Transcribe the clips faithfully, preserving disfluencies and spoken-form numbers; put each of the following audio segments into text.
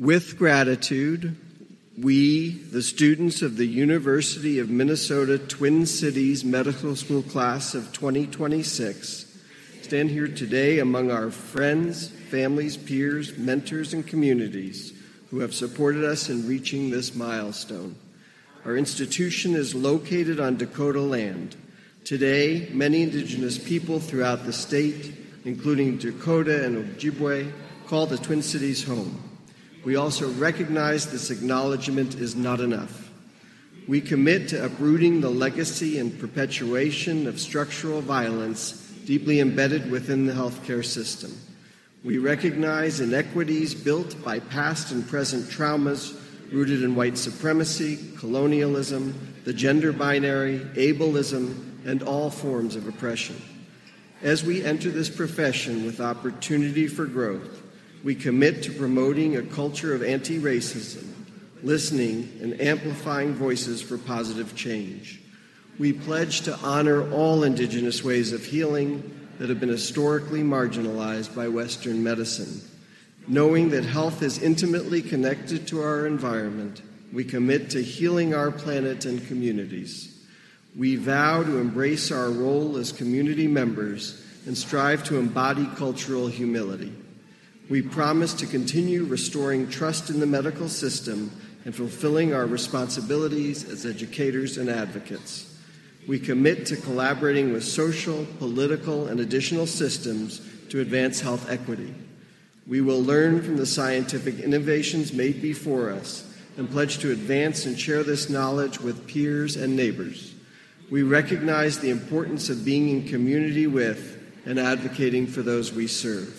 With gratitude, we, the students of the University of Minnesota Twin Cities Medical School Class of twenty twenty-six, stand here today among our friends, families, peers, mentors, and communities who have supported us in reaching this milestone. Our institution is located on Dakota land. Today, many indigenous people throughout the state, including Dakota and Ojibwe, call the Twin Cities home. We also recognize this acknowledgement is not enough. We commit to uprooting the legacy and perpetuation of structural violence deeply embedded within the healthcare system. We recognize inequities built by past and present traumas rooted in white supremacy, colonialism, the gender binary, ableism, and all forms of oppression. As we enter this profession with opportunity for growth, we commit to promoting a culture of anti-racism, listening, and amplifying voices for positive change. We pledge to honor all indigenous ways of healing that have been historically marginalized by Western medicine. Knowing that health is intimately connected to our environment, we commit to healing our planet and communities. We vow to embrace our role as community members and strive to embody cultural humility. We promise to continue restoring trust in the medical system and fulfilling our responsibilities as educators and advocates. We commit to collaborating with social, political, and additional systems to advance health equity. We will learn from the scientific innovations made before us and pledge to advance and share this knowledge with peers and neighbors. We recognize the importance of being in community with and advocating for those we serve.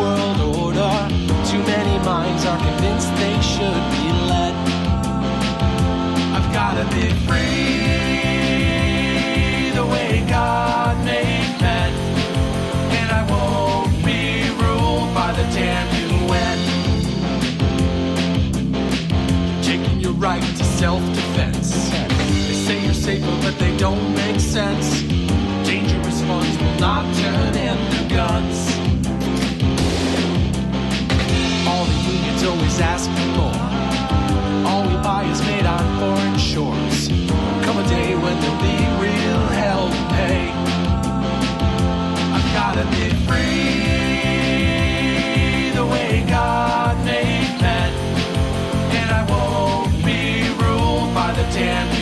world order. Too many minds are convinced they should be led. I've gotta be free, the way God made men, and I won't be ruled by the damn U N. Taking your right to self-defense. They say you're safer, but they don't make sense. Dangerous ones will not turn into guns. All the unions always ask for more. All we buy is made on foreign shores. Come a day when there'll be real hell to pay. I've gotta be free, the way God made men, and I won't be ruled by the damn U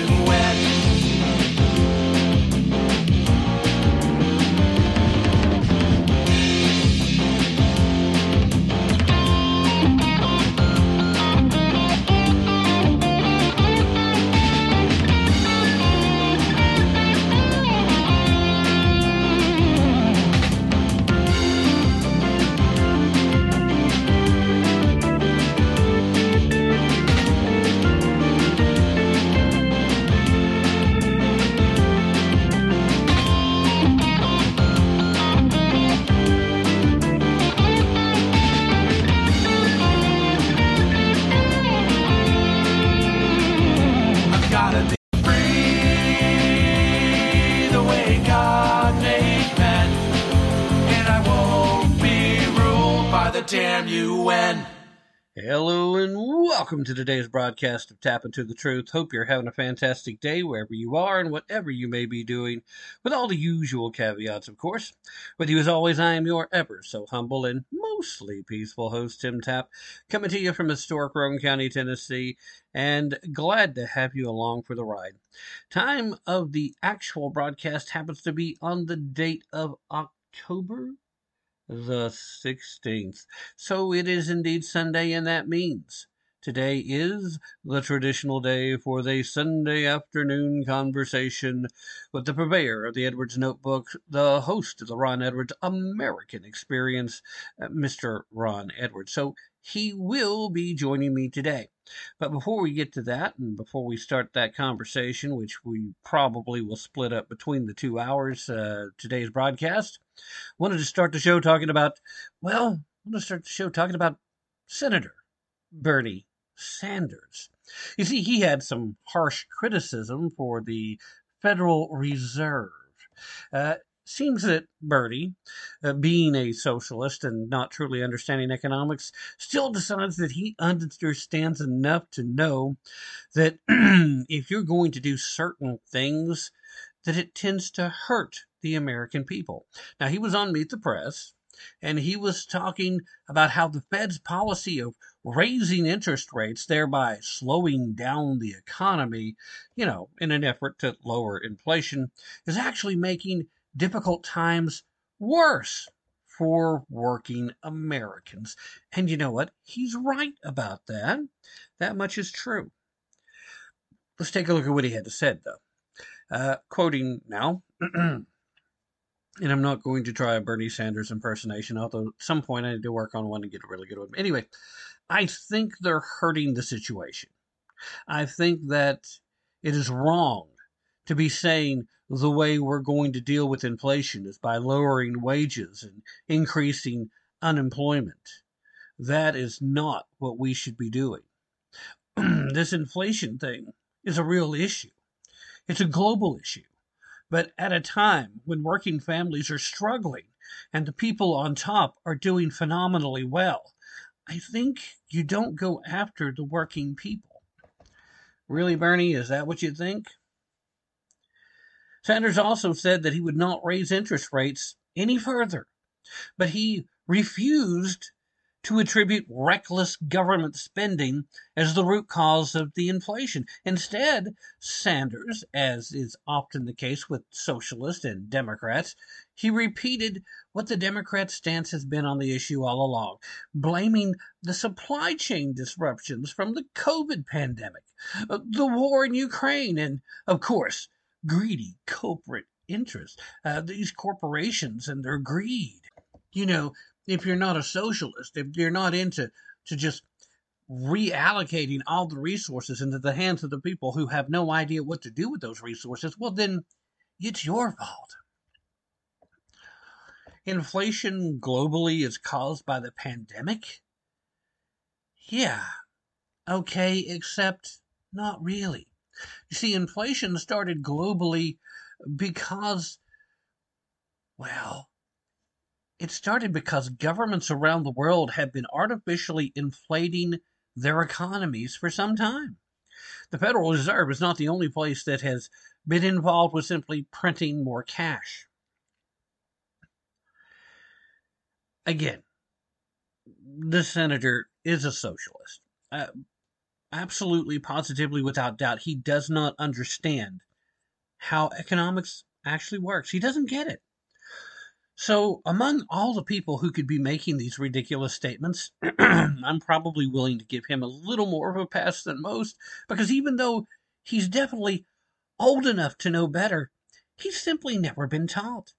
N. Hello and welcome to today's broadcast of Tapping to the Truth. Hope you're having a fantastic day wherever you are and whatever you may be doing, with all the usual caveats, of course. With you as always, I am your ever so humble and mostly peaceful host, Tim Tapp, coming to you from historic Rome County, Tennessee, and glad to have you along for the ride. Time of the actual broadcast happens to be on the date of October the sixteenth. So it is indeed Sunday, and that means Today is the traditional day for the Sunday afternoon conversation with the purveyor of the Edwards Notebook, the host of the Ron Edwards American Experience, Mister Ron Edwards. So he will be joining me today. But before we get to that, and before we start that conversation, which we probably will split up between the two hours, uh, today's broadcast, I wanted to start the show talking about, well, I want to start the show talking about Senator Bernie Sanders. You see, he had some harsh criticism for the Federal Reserve. Uh, Seems that Bernie, uh, being a socialist and not truly understanding economics, still decides that he understands enough to know that if you're going to do certain things, that it tends to hurt the American people. Now, he was on Meet the Press, and he was talking about how the Fed's policy of raising interest rates, thereby slowing down the economy, you know, in an effort to lower inflation, is actually making difficult times worse for working Americans. And you know what? He's right about that. That much is true. Let's take a look at what he had to say, though. Uh, quoting now, and I'm not going to try a Bernie Sanders impersonation, although at some point I need to work on one and get a really good one. But anyway, I think they're hurting the situation. I think that it is wrong to be saying the way we're going to deal with inflation is by lowering wages and increasing unemployment. That is not what we should be doing. This inflation thing is a real issue. It's a global issue. But at a time when working families are struggling and the people on top are doing phenomenally well, I think you don't go after the working people. Really, Bernie, is that what you think? Sanders also said that he would not raise interest rates any further, but he refused to attribute reckless government spending as the root cause of the inflation. Instead, Sanders, as is often the case with socialists and Democrats, he repeated what the Democrat stance has been on the issue all along, blaming the supply chain disruptions from the COVID pandemic, the war in Ukraine, and, of course, greedy corporate interests, uh, these corporations and their greed. You know, if you're not a socialist, if you're not into to just reallocating all the resources into the hands of the people who have no idea what to do with those resources, well, then it's your fault. Inflation globally is caused by the pandemic? Yeah, okay, except not really. You see, inflation started globally because, well, it started because governments around the world have been artificially inflating their economies for some time. The Federal Reserve is not the only place that has been involved with simply printing more cash. Again, this senator is a socialist. Uh, Absolutely, positively, without doubt, he does not understand how economics actually works. He doesn't get it. So among all the people who could be making these ridiculous statements, I'm probably willing to give him a little more of a pass than most, because even though he's definitely old enough to know better, he's simply never been taught.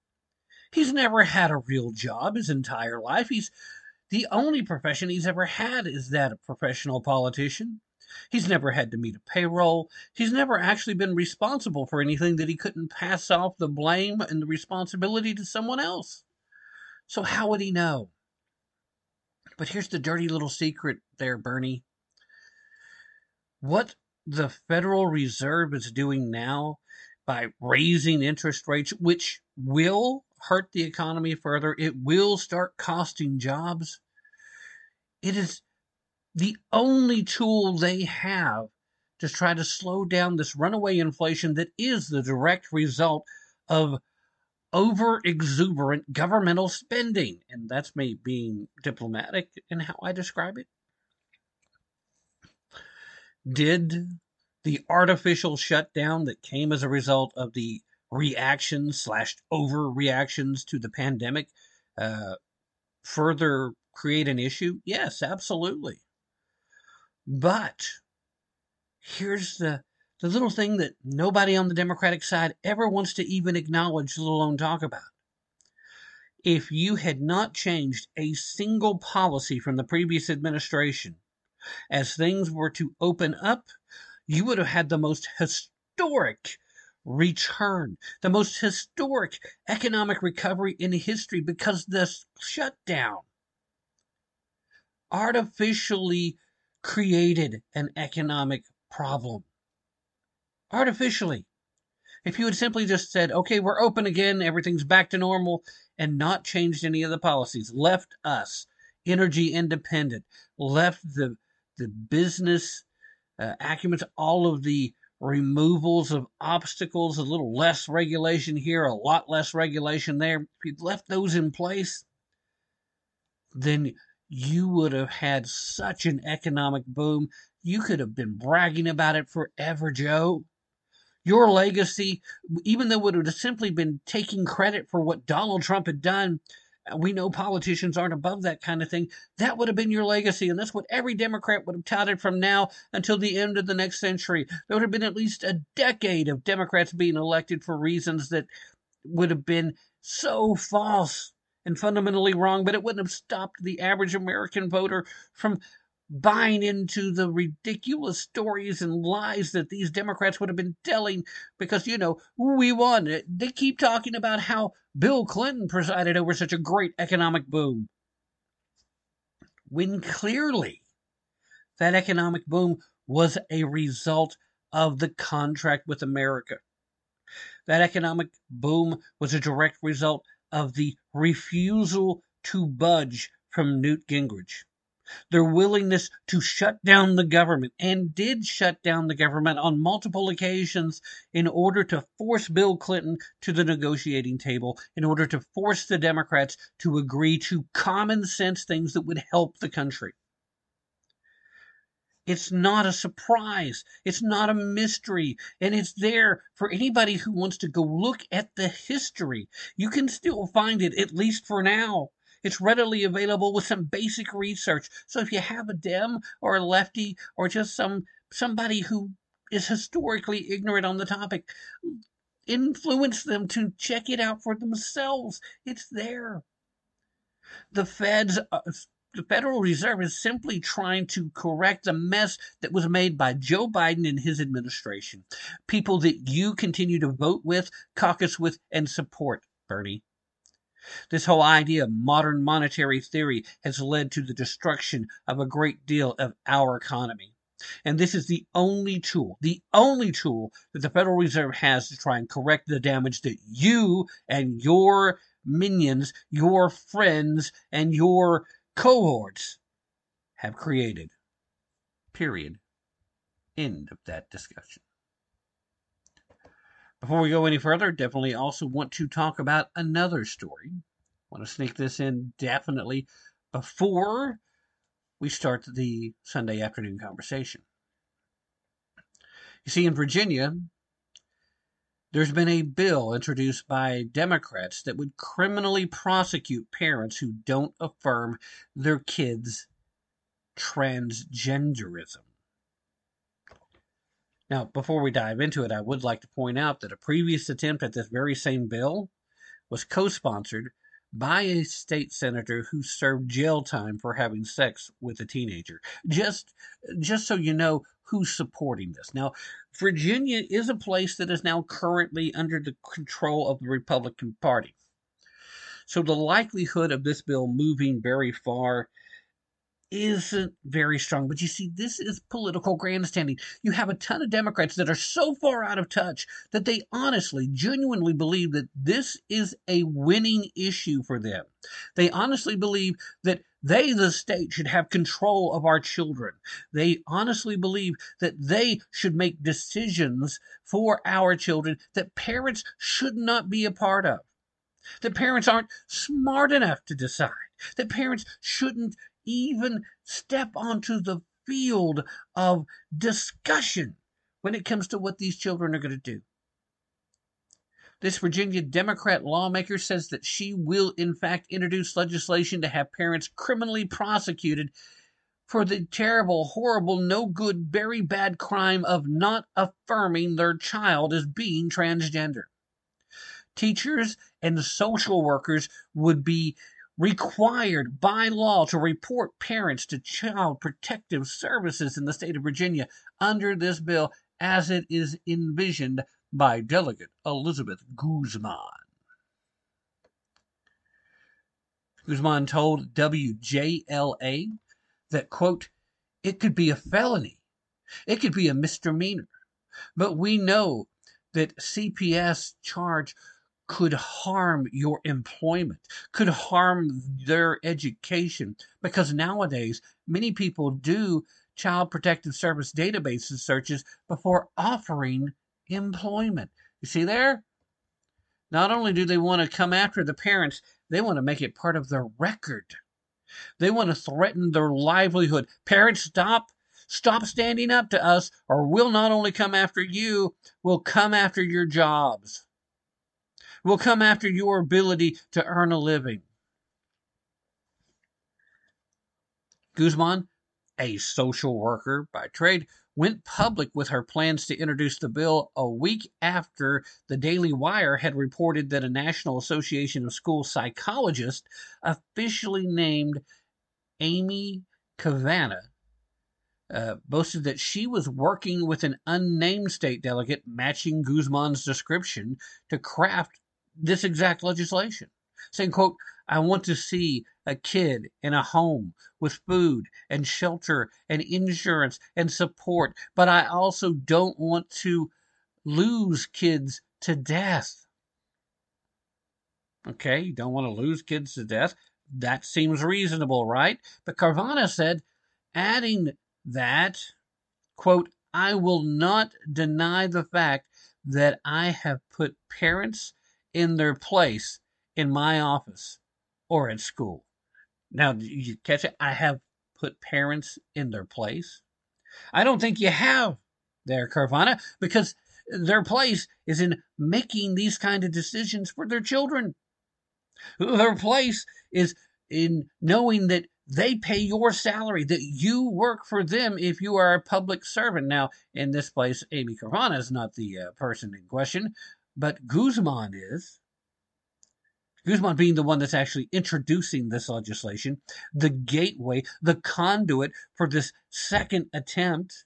He's never had a real job his entire life. He's the only profession he's ever had is that of professional politician. He's never had to meet a payroll. He's never actually been responsible for anything that he couldn't pass off the blame and the responsibility to someone else. So how would he know? But here's the dirty little secret there, Bernie. What the Federal Reserve is doing now by raising interest rates, which will hurt the economy further, it will start costing jobs. It is the only tool they have to try to slow down this runaway inflation that is the direct result of over-exuberant governmental spending. And that's me being diplomatic in how I describe it. Did the artificial shutdown that came as a result of the reactions slash overreactions to the pandemic uh, further create an issue? Yes, absolutely. But here's the, the little thing that nobody on the Democratic side ever wants to even acknowledge, let alone talk about. If you had not changed a single policy from the previous administration as things were to open up, you would have had the most historic return, the most historic economic recovery in history, because this shutdown artificially created an economic problem. Artificially. If you had simply just said, okay, we're open again, everything's back to normal, and not changed any of the policies, left us energy independent, left the, the business uh, acumen, all of the removals of obstacles, a little less regulation here, a lot less regulation there. If you'd left those in place, then you would have had such an economic boom. You could have been bragging about it forever, Joe. Your legacy, even though it would have simply been taking credit for what Donald Trump had done, we know politicians aren't above that kind of thing, that would have been your legacy, and that's what every Democrat would have touted from now until the end of the next century. There would have been at least a decade of Democrats being elected for reasons that would have been so false and fundamentally wrong, but it wouldn't have stopped the average American voter from buying into the ridiculous stories and lies that these Democrats would have been telling because, you know, we won. They keep talking about how Bill Clinton presided over such a great economic boom, when clearly that economic boom was a result of the contract with America. That economic boom was a direct result of the refusal to budge from Newt Gingrich. Their willingness to shut down the government, and did shut down the government on multiple occasions in order to force Bill Clinton to the negotiating table, in order to force the Democrats to agree to common sense things that would help the country. It's not a surprise. It's not a mystery. And it's there for anybody who wants to go look at the history. You can still find it, at least for now. It's readily available with some basic research. So if you have a Dem or a lefty or just some somebody who is historically ignorant on the topic, influence them to check it out for themselves. It's there. The Feds, uh, the Federal Reserve is simply trying to correct the mess that was made by Joe Biden and his administration. People that you continue to vote with, caucus with, and support, Bernie. This whole idea of modern monetary theory has led to the destruction of a great deal of our economy. And this is the only tool, the only tool that the Federal Reserve has to try and correct the damage that you and your minions, your friends, and your cohorts have created. Period. End of that discussion. Before we go any further, definitely also want to talk about another story. I want to sneak this in definitely before we start the Sunday afternoon conversation. You see, in Virginia, there's been a bill introduced by Democrats that would criminally prosecute parents who don't affirm their kids' transgenderism. Now, before we dive into it, I would like to point out that a previous attempt at this very same bill was co-sponsored by a state senator who served jail time for having sex with a teenager. Just, just so you know who's supporting this. Now, Virginia is a place that is now currently under the control of the Republican Party. So the likelihood of this bill moving very far isn't very strong. But you see, this is political grandstanding. You have a ton of Democrats that are so far out of touch that they honestly, genuinely believe that this is a winning issue for them. They honestly believe that they, the state, should have control of our children. They honestly believe that they should make decisions for our children that parents should not be a part of, that parents aren't smart enough to decide, that parents shouldn't even step onto the field of discussion when it comes to what these children are going to do. This Virginia Democrat lawmaker says that she will, in fact, introduce legislation to have parents criminally prosecuted for the terrible, horrible, no good, very bad crime of not affirming their child as being transgender. Teachers and social workers would be required by law to report parents to Child Protective Services in the state of Virginia under this bill as it is envisioned by Delegate Elizabeth Guzmán. Guzmán told W J L A that, quote, it could be a felony, it could be a misdemeanor, but we know that C P S charge could harm your employment, could harm their education, because nowadays many people do Child Protective Service databases searches before offering employment. You see there? Not only do they want to come after the parents, they want to make it part of their record. They want to threaten their livelihood. Parents, stop. Stop standing up to us, or we'll not only come after you, we'll come after your jobs. We'll come after your ability to earn a living. Guzmán, a social worker by trade, went public with her plans to introduce the bill a week after the Daily Wire had reported that a National Association of School Psychologists officially named Amy Cavanaugh Uh, boasted that she was working with an unnamed state delegate matching Guzmán's description to craft this exact legislation, saying, quote, I want to see a kid in a home with food and shelter and insurance and support, but I also don't want to lose kids to death. Okay, you don't want to lose kids to death. That seems reasonable, right? But Cavanaugh said, adding that, quote, I will not deny the fact that I have put parents in their place in my office or at school. Now, did you catch it? I have put parents in their place. I don't think you have there, Carvana, because their place is in making these kind of decisions for their children. Their place is in knowing that they pay your salary, that you work for them if you are a public servant. Now, in this place, Amy Cavanaugh is not the uh, person in question, but Guzmán is. Guzmán being the one that's actually introducing this legislation, the gateway, the conduit for this second attempt.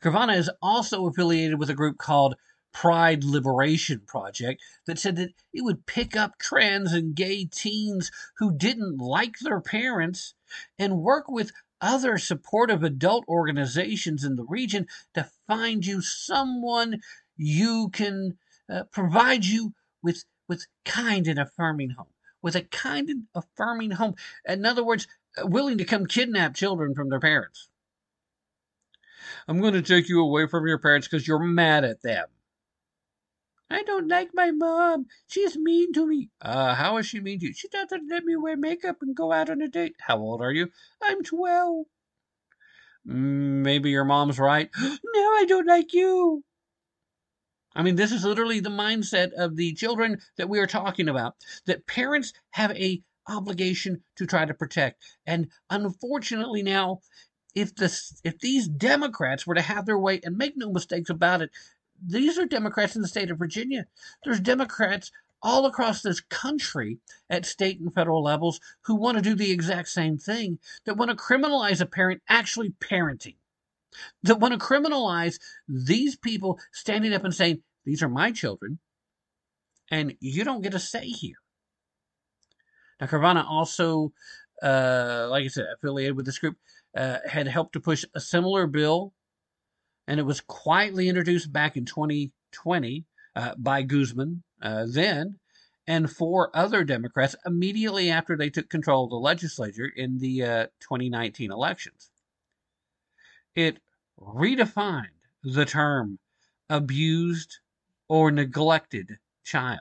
Cavanaugh is also affiliated with a group called Pride Liberation Project that said that it would pick up trans and gay teens who didn't like their parents and work with other supportive adult organizations in the region to find you someone you can uh, provide you with, with kind and affirming home, with a kind and affirming home. In other words, willing to come kidnap children from their parents. I'm going to take you away from your parents because you're mad at them. I don't like my mom. She's mean to me. Uh, how is she mean to you? She doesn't let me wear makeup and go out on a date. How old are you? I'm twelve. Maybe your mom's right. No, I don't like you. I mean, this is literally the mindset of the children that we are talking about, that parents have an obligation to try to protect. And unfortunately now, if this, if these Democrats were to have their way, and make no mistakes about it, these are Democrats in the state of Virginia. There's Democrats all across this country at state and federal levels who want to do the exact same thing, that want to criminalize a parent actually parenting, that want to criminalize these people standing up and saying, these are my children, and you don't get a say here. Now, Cavanaugh also, uh, like I said, affiliated with this group, uh, had helped to push a similar bill, and it was quietly introduced back in twenty twenty uh, by Guzmán uh, then and four other Democrats immediately after they took control of the legislature in the uh, twenty nineteen elections. It redefined the term abused or neglected child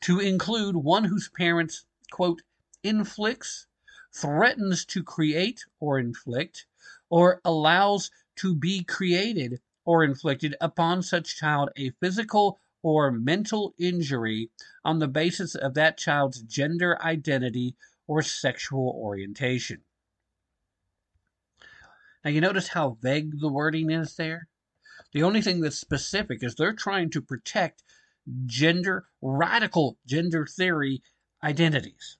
to include one whose parents, quote, inflicts, threatens to create or inflict, or allows to be created or inflicted upon such child a physical or mental injury on the basis of that child's gender identity or sexual orientation. Now, you notice how vague the wording is there? The only thing that's specific is they're trying to protect gender, radical gender theory identities.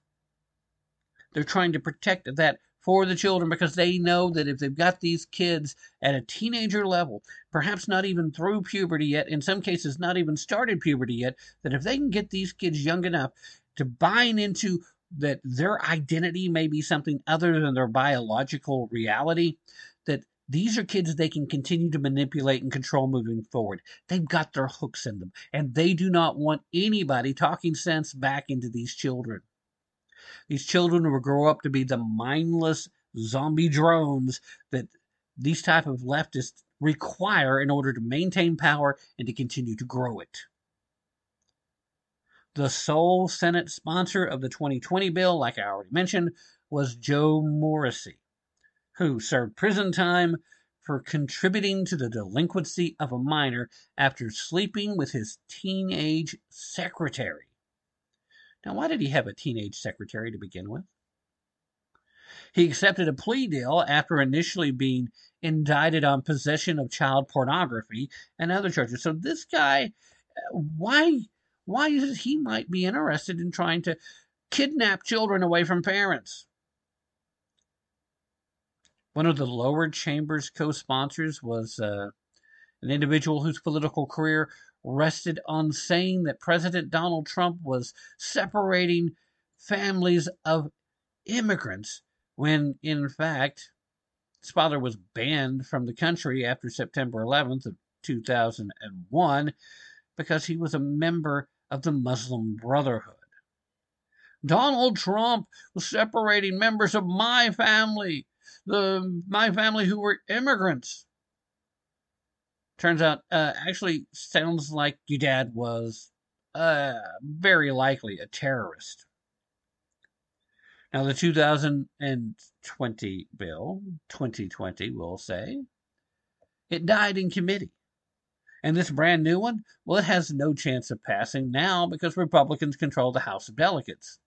They're trying to protect that for the children because they know that if they've got these kids at a teenager level, perhaps not even through puberty yet, in some cases not even started puberty yet, that if they can get these kids young enough to buy into that their identity may be something other than their biological reality, that these are kids they can continue to manipulate and control moving forward. They've got their hooks in them, and they do not want anybody talking sense back into these children. These children will grow up to be the mindless zombie drones that these type of leftists require in order to maintain power and to continue to grow it. The sole Senate sponsor of the twenty twenty bill, like I already mentioned, was Joe Morrissey, who served prison time for contributing to the delinquency of a minor after sleeping with his teenage secretary. Now, why did he have a teenage secretary to begin with? He accepted a plea deal after initially being indicted on possession of child pornography and other charges. So this guy, why... Why is it he might be interested in trying to kidnap children away from parents? One of the lower chamber's co-sponsors was uh, an individual whose political career rested on saying that President Donald Trump was separating families of immigrants when, in fact, his father was banned from the country after September eleventh of two thousand one because he was a member of the Muslim Brotherhood. Donald Trump was separating members of my family, the my family who were immigrants. Turns out, uh, actually sounds like your dad was uh, very likely a terrorist. Now the two thousand twenty bill, twenty twenty we'll say, it died in committee. And this brand new one, well, it has no chance of passing now because Republicans control the House of Delegates.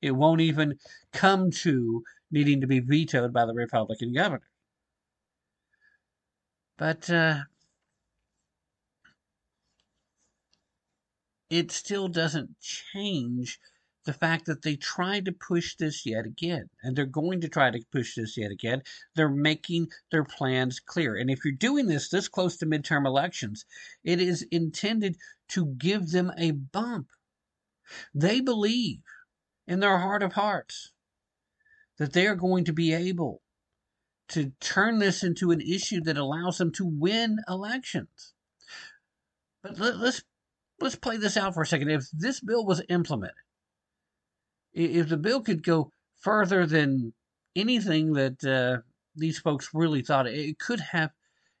It won't even come to needing to be vetoed by the Republican governor. But uh, it still doesn't change the fact that they tried to push this yet again, and they're going to try to push this yet again. They're making their plans clear. And if you're doing this this close to midterm elections, it is intended to give them a bump. They believe in their heart of hearts that they are going to be able to turn this into an issue that allows them to win elections. But let, let's, let's play this out for a second. If this bill was implemented, if the bill could go further than anything that uh, these folks really thought, it could have,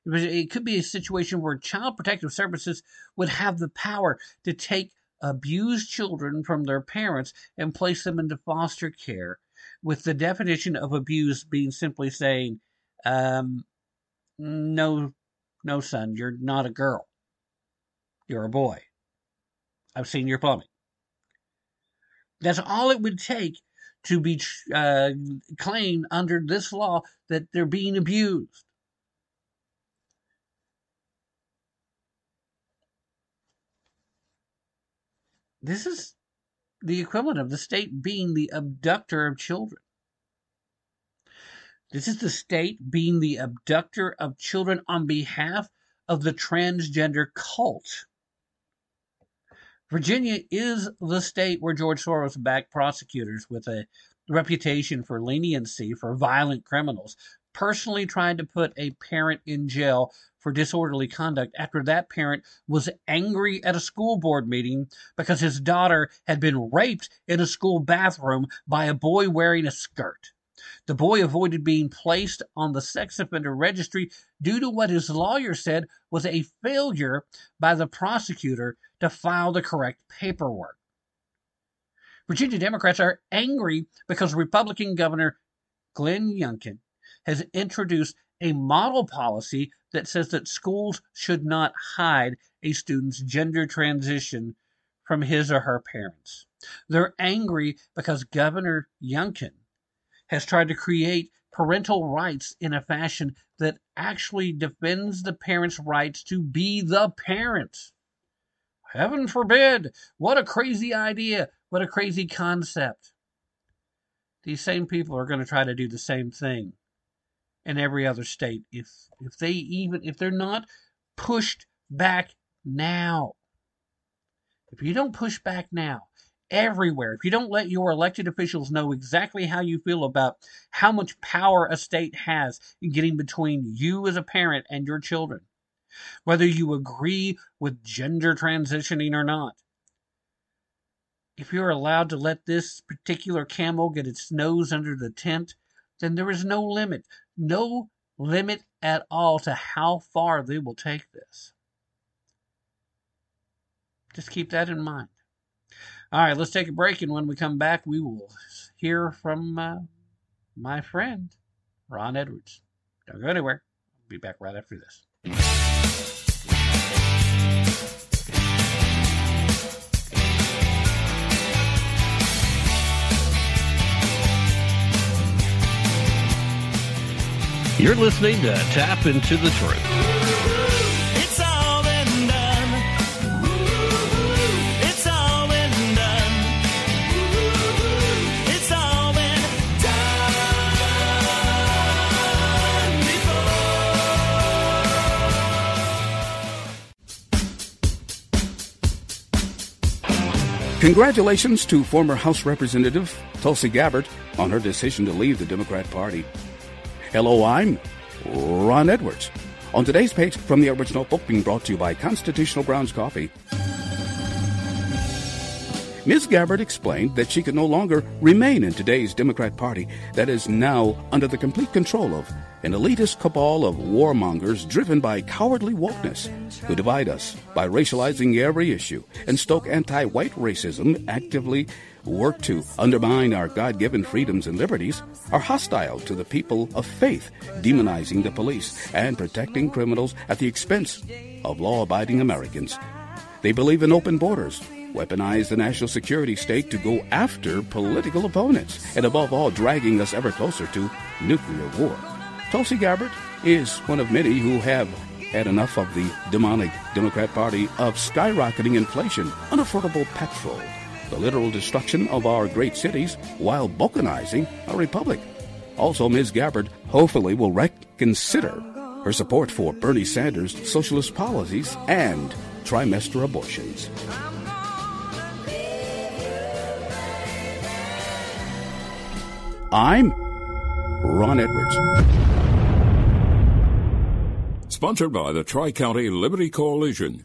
it could be a situation where Child Protective Services would have the power to take abused children from their parents and place them into foster care, with the definition of abuse being simply saying, um, no, no, son, you're not a girl. You're a boy. I've seen your plumbing. That's all it would take to be uh, claimed under this law that they're being abused. This is the equivalent of the state being the abductor of children. This is the state being the abductor of children on behalf of the transgender cult. Virginia is the state where George Soros backed prosecutors with a reputation for leniency for violent criminals, personally tried to put a parent in jail for disorderly conduct after that parent was angry at a school board meeting because his daughter had been raped in a school bathroom by a boy wearing a skirt. The boy avoided being placed on the sex offender registry due to what his lawyer said was a failure by the prosecutor to file the correct paperwork. Virginia Democrats are angry because Republican Governor Glenn Youngkin has introduced a model policy that says that schools should not hide a student's gender transition from his or her parents. They're angry because Governor Youngkin has tried to create parental rights in a fashion that actually defends the parent's rights to be the parent. Heaven forbid! What a crazy idea! What a crazy concept! These same people are going to try to do the same thing in every other state if if they even if they're not pushed back now. If you don't push back now, everywhere, if you don't let your elected officials know exactly how you feel about how much power a state has in getting between you as a parent and your children, whether you agree with gender transitioning or not, if you're allowed to let this particular camel get its nose under the tent, then there is no limit, no limit at all to how far they will take this. Just keep that in mind. All right, let's take a break, and when we come back, we will hear from uh, my friend, Ron Edwards. Don't go anywhere. I'll be back right after this. You're listening to Tap into the Truth. Congratulations to former House Representative Tulsi Gabbard on her decision to leave the Democrat Party. Hello, I'm Ron Edwards. On today's page from the Edwards Notebook, being brought to you by Constitutional Grounds Coffee. Miz Gabbard explained that she could no longer remain in today's Democrat Party that is now under the complete control of an elitist cabal of warmongers driven by cowardly wokeness who divide us by racializing every issue and stoke anti-white racism, actively work to undermine our God-given freedoms and liberties, are hostile to the people of faith, demonizing the police and protecting criminals at the expense of law-abiding Americans. They believe in open borders, weaponize the national security state to go after political opponents, and above all, dragging us ever closer to nuclear war. Tulsi Gabbard is one of many who have had enough of the demonic Democrat Party, of skyrocketing inflation, unaffordable petrol, the literal destruction of our great cities while balkanizing our republic. Also, Miz Gabbard hopefully will reconsider her support for Bernie Sanders' socialist policies and trimester abortions. I'm Ron Edwards. Sponsored by the Tri-County Liberty Coalition.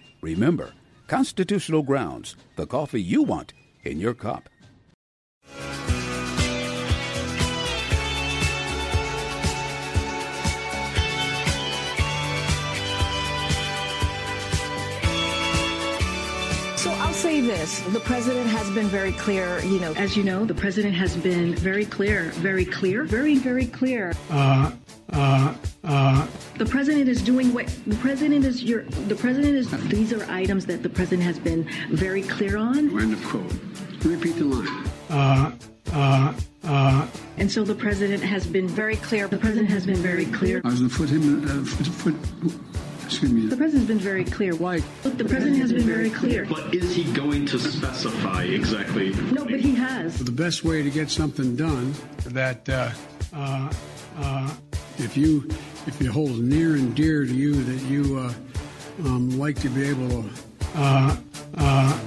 Remember, Constitutional Grounds, the coffee you want in your cup. Say this, the president has been very clear, you know, as you know, the president has been very clear, very clear, very, very clear. Uh, uh, uh. The president is doing what the president is your the president is. These are items that the president has been very clear on. End of quote. Repeat the line. Uh, uh, uh. And so the president has been very clear. The president has been very clear. I was going to put him, uh, foot, foot. The president's been very clear. Why? Look, the president has been very clear. But is he going to specify exactly? No, but he has. The best way to get something done, that uh, uh, uh, if you if you hold near and dear to you, that you uh, um, like to be able to. Uh, uh,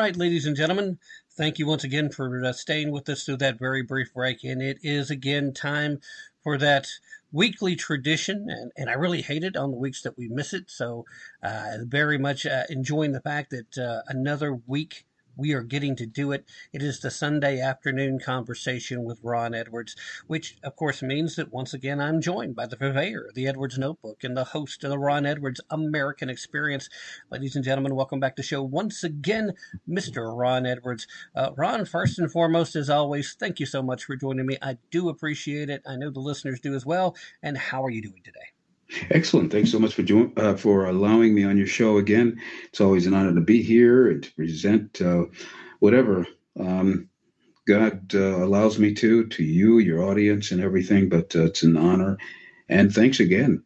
right, ladies and gentlemen, thank you once again for uh, staying with us through that very brief break. And it is, again, time for that weekly tradition, and, and I really hate it on the weeks that we miss it. So uh, very much uh, enjoying the fact that uh, another week we are getting to do it. It is the Sunday afternoon conversation with Ron Edwards, which, of course, means that once again, I'm joined by the purveyor of the Edwards Notebook and the host of the Ron Edwards American Experience. Ladies and gentlemen, welcome back to the show once again, Mister Ron Edwards. Uh, Ron, first and foremost, as always, thank you so much for joining me. I do appreciate it. I know the listeners do as well. And how are you doing today? Excellent. Thanks so much for doing, uh, for allowing me on your show again. It's always an honor to be here and to present uh, whatever um, God uh, allows me to, to you, your audience, and everything. But uh, it's an honor. And thanks again.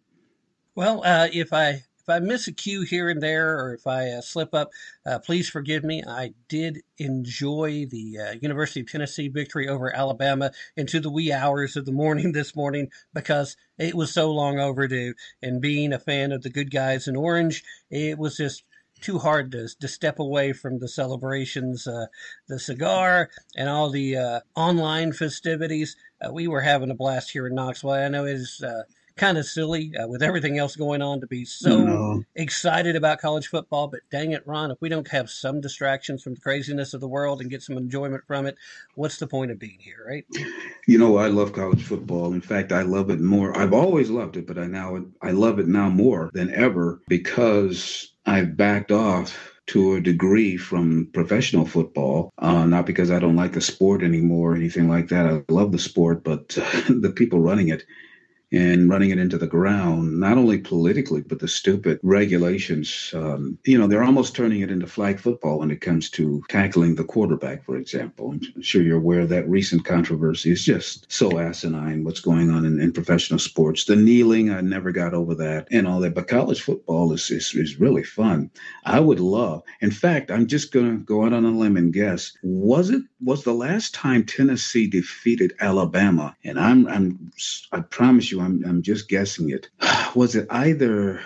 Well, uh, if I if I miss a cue here and there, or if I uh, slip up, uh, please forgive me. I did enjoy the uh, University of Tennessee victory over Alabama into the wee hours of the morning this morning, because it was so long overdue. And being a fan of the good guys in orange, it was just too hard to, to step away from the celebrations, uh, the cigar, and all the uh, online festivities. Uh, we were having a blast here in Knoxville. I know it's Uh, kind of silly uh, with everything else going on to be so no. excited about college football. But dang it, Ron, if we don't have some distractions from the craziness of the world and get some enjoyment from it, what's the point of being here, right? You know, I love college football. In fact, I love it more. I've always loved it, but I now I love it now more than ever, because I've backed off to a degree from professional football, uh, not because I don't like the sport anymore or anything like that. I love the sport, but uh, the people running it, and running it into the ground, not only politically, but the stupid regulations. Um, you know, they're almost turning it into flag football when it comes to tackling the quarterback, for example. I'm sure you're aware of that recent controversy. It's just so asinine what's going on in, in professional sports. The kneeling, I never got over that and all that. But college football is, is, is really fun. I would love, in fact, I'm just going to go out on a limb and guess, was it, was the last time Tennessee defeated Alabama? And I'm, I'm, I promise you, I'm, I'm just guessing it. Was it either,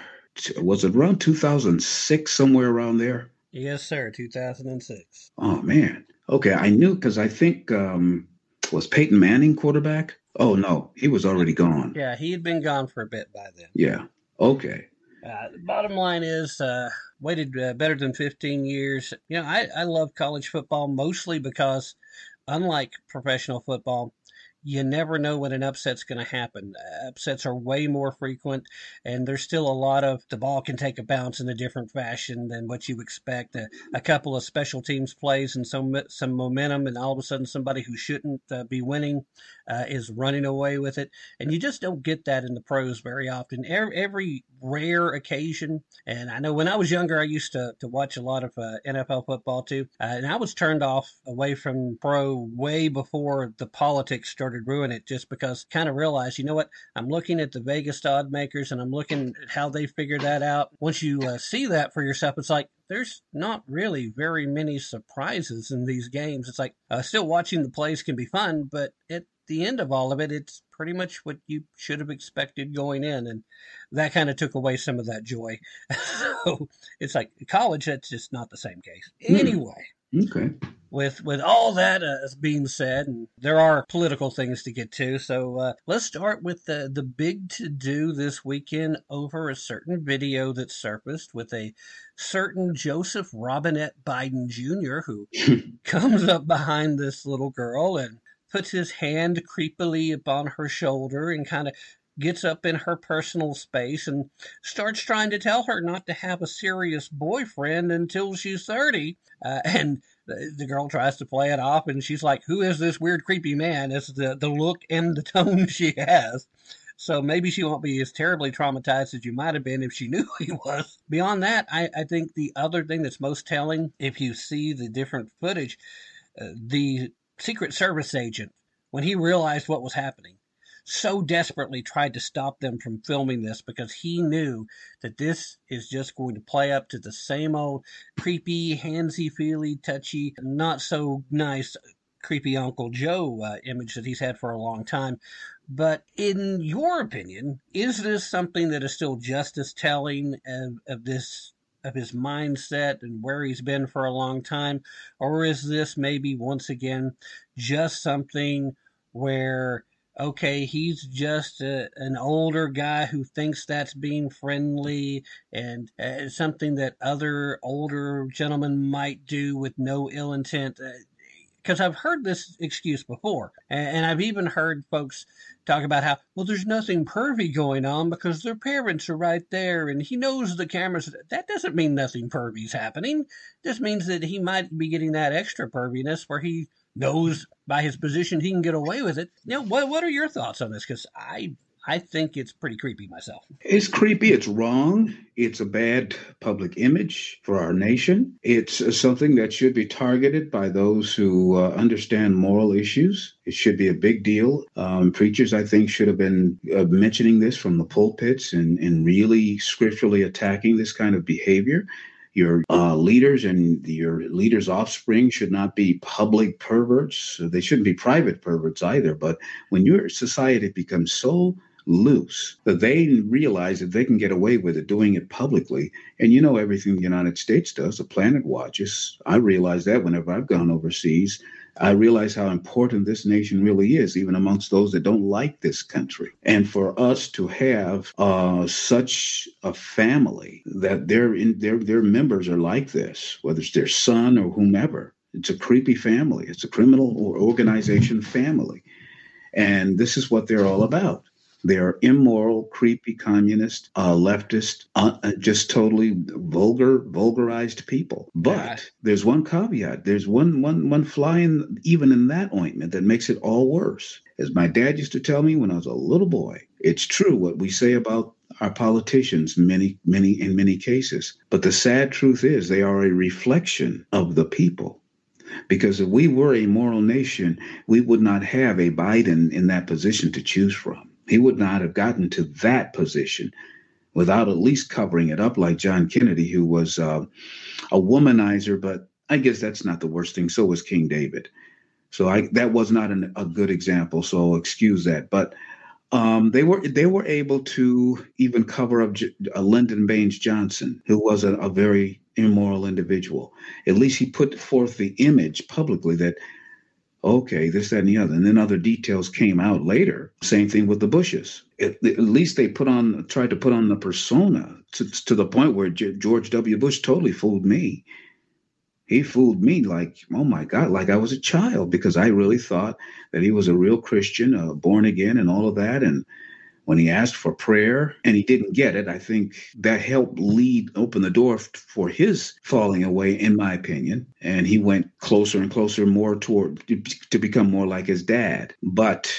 was it around two thousand six, somewhere around there? Yes, sir, two thousand six. Oh, man. Okay, I knew, because I think, um, was Peyton Manning quarterback? Oh, no, he was already gone. Yeah, he had been gone for a bit by then. Yeah, okay. Uh, the bottom line is, uh, waited uh, better than fifteen years. You know, I, I love college football mostly because, unlike professional football, you never know when an upset's going to happen. Uh, upsets are way more frequent, and there's still a lot of the ball can take a bounce in a different fashion than what you expect. Uh, a couple of special teams plays and some some momentum, and all of a sudden somebody who shouldn't uh, be winning uh, is running away with it. And you just don't get that in the pros very often. Every, every rare occasion, and I know when I was younger, I used to, to watch a lot of uh, N F L football too, uh, and I was turned off away from pro way before the politics started ruin it, just because I kind of realized, you know what, I'm looking at the Vegas odd makers and I'm looking at how they figure that out. Once you uh, see that for yourself, it's like, there's not really very many surprises in these games. It's like, uh, still watching the plays can be fun, but at the end of all of it, it's pretty much what you should have expected going in. And that kind of took away some of that joy. So it's like college, that's just not the same case. Anyway. Okay. With with all that uh, being said, and there are political things to get to, so uh, let's start with the, the big to-do this weekend over a certain video that surfaced with a certain Joseph Robinette Biden Junior, who comes up behind this little girl and puts his hand creepily upon her shoulder and kind of gets up in her personal space and starts trying to tell her not to have a serious boyfriend until she's thirty. Uh, and the, the girl tries to play it off, and she's like, who is this weird, creepy man? It's the, the look and the tone she has. So maybe she won't be as terribly traumatized as you might have been if she knew he was. Beyond that, I, I think the other thing that's most telling, if you see the different footage, uh, the Secret Service agent, when he realized what was happening, so desperately tried to stop them from filming this, because he knew that this is just going to play up to the same old creepy, handsy-feely, touchy, not-so-nice, creepy Uncle Joe uh, image that he's had for a long time. But in your opinion, is this something that is still just as telling of, of this of his mindset and where he's been for a long time? Or is this maybe once again just something where, okay, he's just a, an older guy who thinks that's being friendly and uh, something that other older gentlemen might do with no ill intent? Because uh, I've heard this excuse before, and, and I've even heard folks talk about how, well, there's nothing pervy going on because their parents are right there and he knows the cameras. That doesn't mean nothing pervy is happening. This means that he might be getting that extra perviness where he knows by his position he can get away with it. Now, what what are your thoughts on this? Because I I think it's pretty creepy myself. It's creepy. It's wrong. It's a bad public image for our nation. It's something that should be targeted by those who uh, understand moral issues. It should be a big deal. Um, preachers, I think, should have been uh, mentioning this from the pulpits and, and really scripturally attacking this kind of behavior. Your uh, leaders and your leaders' offspring should not be public perverts. They shouldn't be private perverts either. But when your society becomes so loose that they realize that they can get away with it, doing it publicly, and you know everything the United States does, the planet watches. I realize that whenever I've gone overseas, I realize how important this nation really is, even amongst those that don't like this country. And for us to have uh, such a family that their their their members are like this, whether it's their son or whomever, it's a creepy family. It's a criminal or organization family. And this is what they're all about. They are immoral, creepy, communist, uh, leftist, uh, just totally vulgar, vulgarized people. But God. There's one caveat. There's one, one, one fly in, even in that ointment, that makes it all worse. As my dad used to tell me when I was a little boy, it's true what we say about our politicians many, many, in many cases. But the sad truth is they are a reflection of the people. Because if we were a moral nation, we would not have a Biden in that position to choose from. He would not have gotten to that position without at least covering it up like John Kennedy, who was uh, a womanizer. But I guess that's not the worst thing. So was King David. So I, that was not an, a good example. So excuse that. But um, they were they were able to even cover up J- uh, Lyndon Baines Johnson, who was a, a very immoral individual. At least he put forth the image publicly that, okay, this, that, and the other. And then other details came out later. Same thing with the Bushes. At, at least they put on, tried to put on the persona to, to the point where G- George W. Bush totally fooled me. He fooled me like, oh my God, like I was a child, because I really thought that he was a real Christian, uh, born again and all of that. And when he asked for prayer and he didn't get it, I think that helped lead, open the door f- for his falling away, in my opinion. And he went closer and closer, more toward to become more like his dad. But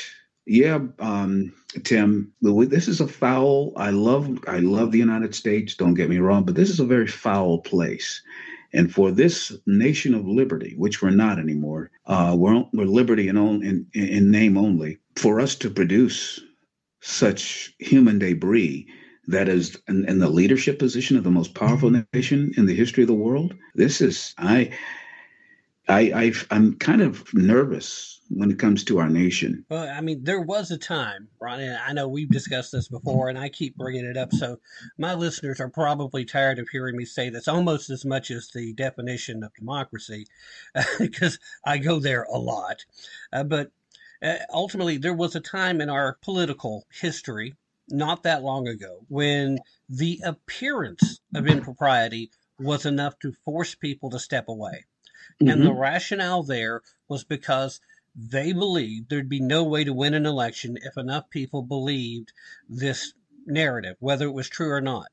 yeah, um, Tim, this is a foul. I love, I love the United States. Don't get me wrong, but this is a very foul place. And for this nation of liberty, which we're not anymore, uh, we're we're liberty in, in in name only. For us to produce such human debris that is in, in the leadership position of the most powerful nation in the history of the world, this is I. I, I, I'm kind of nervous when it comes to our nation. Well, I mean, there was a time, Ron, and I know we've discussed this before, and I keep bringing it up, so my listeners are probably tired of hearing me say this almost as much as the definition of democracy, uh, because I go there a lot. Uh, but uh, ultimately, there was a time in our political history not that long ago when the appearance of impropriety was enough to force people to step away. And mm-hmm. the rationale there was because they believed there'd be no way to win an election if enough people believed this narrative, whether it was true or not.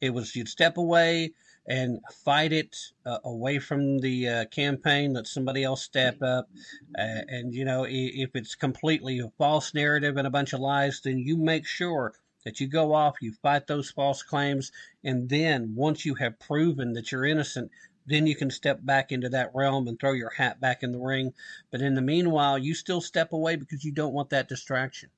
It was you'd step away and fight it uh, away from the uh, campaign, let somebody else step up. Uh, and, you know, if it's completely a false narrative and a bunch of lies, then you make sure that you go off, you fight those false claims. And then once you have proven that you're innocent, then you can step back into that realm and throw your hat back in the ring. But in the meanwhile, you still step away because you don't want that distraction.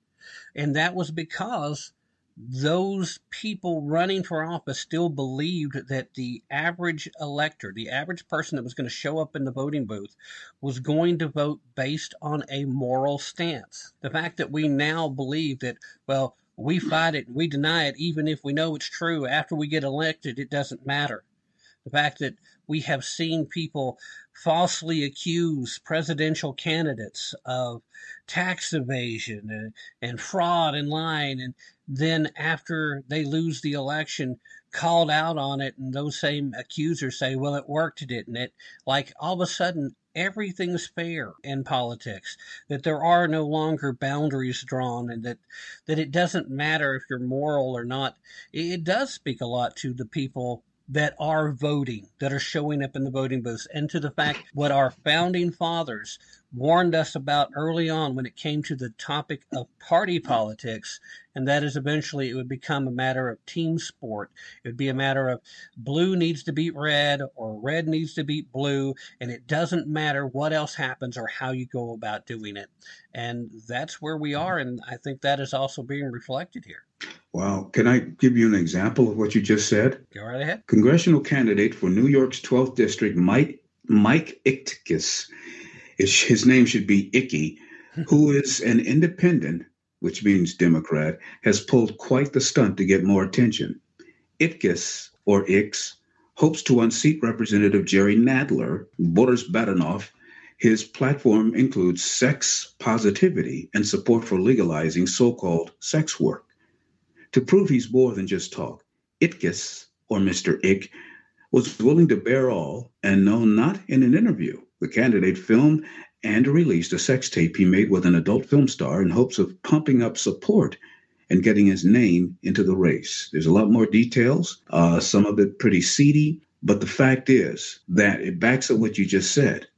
And that was because those people running for office still believed that the average elector, the average person that was going to show up in the voting booth, was going to vote based on a moral stance. The fact that we now believe that, well, we fight it, we deny it, even if we know it's true, after we get elected, it doesn't matter. The fact that we have seen people falsely accuse presidential candidates of tax evasion and, and fraud and lying, and then after they lose the election, called out on it, and those same accusers say, well, it worked, didn't it? Like, all of a sudden, everything's fair in politics, that there are no longer boundaries drawn, and that, that it doesn't matter if you're moral or not. It does speak a lot to the people that are voting, that are showing up in the voting booths, and to the fact what our founding fathers warned us about early on when it came to the topic of party politics, and that is eventually it would become a matter of team sport. It would be a matter of blue needs to beat red or red needs to beat blue, and it doesn't matter what else happens or how you go about doing it. And that's where we are, and I think that is also being reflected here. Wow. Can I give you an example of what you just said? Go right ahead. Congressional candidate for New York's twelfth district, Mike Mike Itkis, his name should be Icky, who is an independent, which means Democrat, has pulled quite the stunt to get more attention. Itkis, or Icks, hopes to unseat Representative Jerry Nadler, Boris Badenoff. His platform includes sex positivity and support for legalizing so-called sex work. To prove he's more than just talk, Itkis, or Mister Ick, was willing to bear all, and no, not in an interview. The candidate filmed and released a sex tape he made with an adult film star in hopes of pumping up support and getting his name into the race. There's a lot more details, uh, some of it pretty seedy, but the fact is that it backs up what you just said.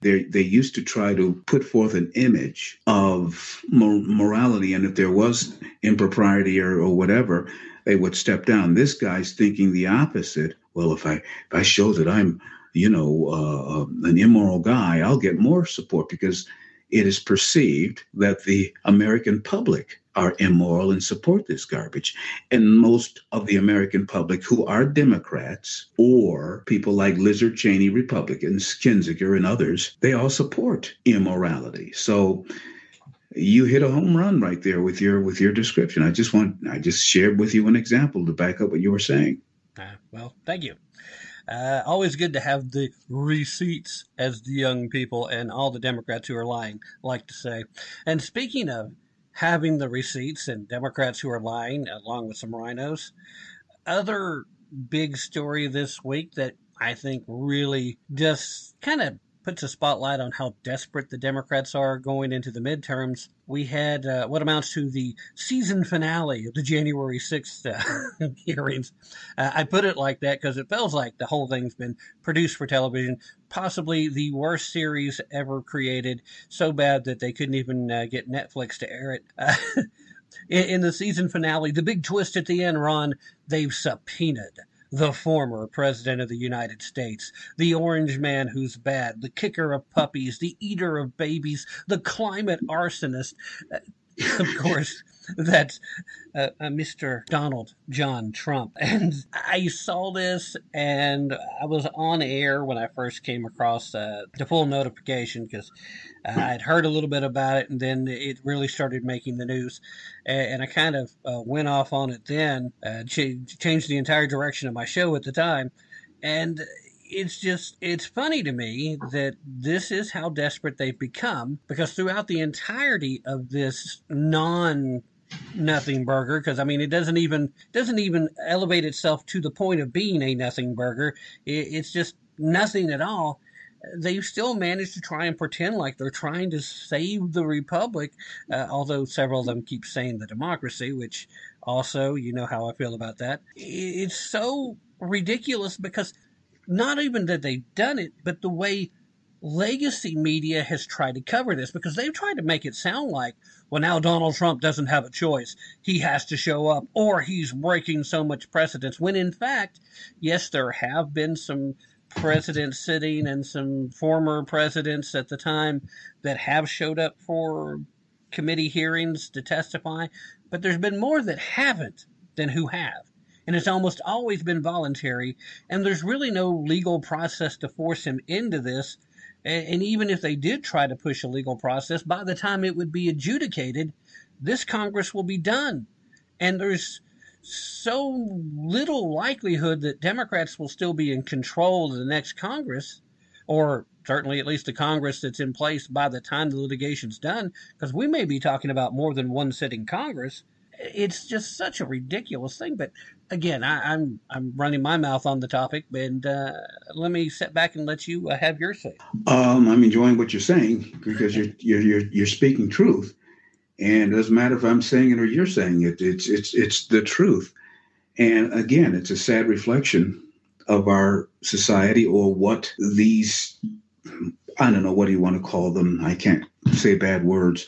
They they used to try to put forth an image of mor- morality, and if there was impropriety or, or whatever, they would step down. This guy's thinking the opposite. Well, if I if I show that I'm, you know, uh, an immoral guy, I'll get more support because it is perceived that the American public are immoral and support this garbage. And most of the American public who are Democrats or people like Lizard Cheney, Republicans, Kinzinger and others, they all support immorality. So you hit a home run right there with your with your description. I just want I just shared with you an example to back up what you were saying. Uh, well, thank you. Uh, always good to have the receipts, as the young people and all the Democrats who are lying like to say. And speaking of having the receipts and Democrats who are lying, along with some rhinos, other big story this week that I think really just kind of puts a spotlight on how desperate the Democrats are going into the midterms. We had uh, what amounts to the season finale of the January sixth uh, hearings. Uh, I put it like that because it feels like the whole thing's been produced for television, possibly the worst series ever created, so bad that they couldn't even uh, get Netflix to air it. Uh, in, in the season finale, the big twist at the end, Ron, they've subpoenaed the former president of the United States, the orange man who's bad, the kicker of puppies, the eater of babies, the climate arsonist. Uh, of course, that's uh, uh, Mister Donald John Trump. And I saw this, and I was on air when I first came across uh, the full notification because uh, I'd heard a little bit about it, and then it really started making the news. And I kind of uh, went off on it then, uh, ch- changed the entire direction of my show at the time. And it's just, it's funny to me that this is how desperate they've become, because throughout the entirety of this non nothing burger, because I mean it doesn't even doesn't even elevate itself to the point of being a nothing burger, it's just nothing at all, they've still managed to try and pretend like they're trying to save the republic, uh, although several of them keep saying the democracy, which also, you know how I feel about that. It's so ridiculous because not even that they've done it, but the way legacy media has tried to cover this, because they've tried to make it sound like, well, now Donald Trump doesn't have a choice. He has to show up, or he's breaking so much precedence. When in fact, yes, there have been some presidents sitting and some former presidents at the time that have showed up for committee hearings to testify, but there's been more that haven't than who have. And it's almost always been voluntary, and there's really no legal process to force him into this. And even if they did try to push a legal process, by the time it would be adjudicated, this Congress will be done. And there's so little likelihood that Democrats will still be in control of the next Congress, or certainly at least the Congress that's in place by the time the litigation's done, because we may be talking about more than one sitting Congress. It's just such a ridiculous thing. But again, I, I'm I'm running my mouth on the topic, and uh, let me sit back and let you uh, have your say. Um, I'm enjoying what you're saying because you're you're you're, you're speaking truth, and it doesn't matter if I'm saying it or you're saying it. It's it's it's the truth, and again, it's a sad reflection of our society, or what these, I don't know, what do you want to call them? I can't say bad words.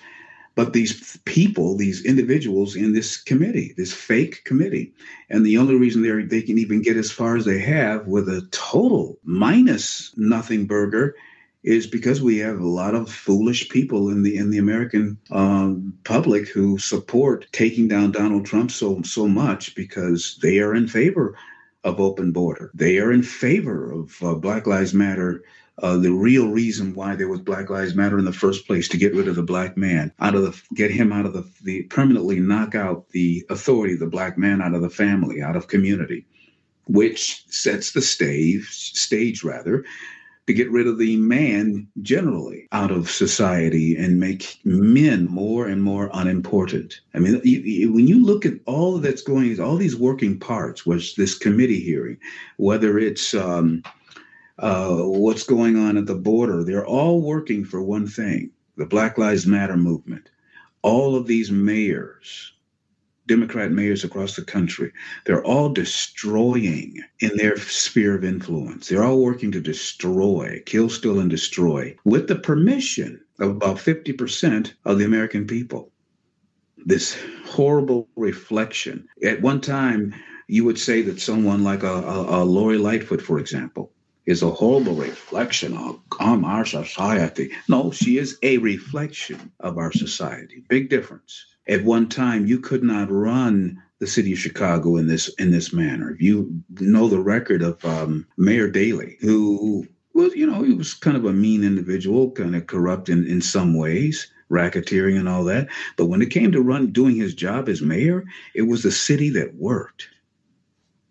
But these people, these individuals in this committee, this fake committee, and the only reason they they can even get as far as they have with a total minus nothing burger is because we have a lot of foolish people in the in the American um, public who support taking down Donald Trump so so much because they are in favor of open border. They are in favor of uh, Black Lives Matter. Uh, the real reason why there was Black Lives Matter in the first place, to get rid of the black man, out of the, get him out of the, the permanently knock out the authority of the black man out of the family, out of community, which sets the stage, stage rather, to get rid of the man generally out of society and make men more and more unimportant. I mean, you, you, when you look at all that's going, all these working parts, which this committee hearing, whether it's um, Uh, what's going on at the border, they're all working for one thing, the Black Lives Matter movement. All of these mayors, Democrat mayors across the country, they're all destroying in their sphere of influence. They're all working to destroy, kill, steal, and destroy, with the permission of about fifty percent of the American people. This horrible reflection. At one time, you would say that someone like a, a, a Lori Lightfoot, for example, is a horrible reflection of, of our society. No, she is a reflection of our society. Big difference. At one time, you could not run the city of Chicago in this in this manner. You know the record of um, Mayor Daley, who was, you know, he was kind of a mean individual, kind of corrupt in, in some ways, racketeering and all that. But when it came to run doing his job as mayor, it was the city that worked.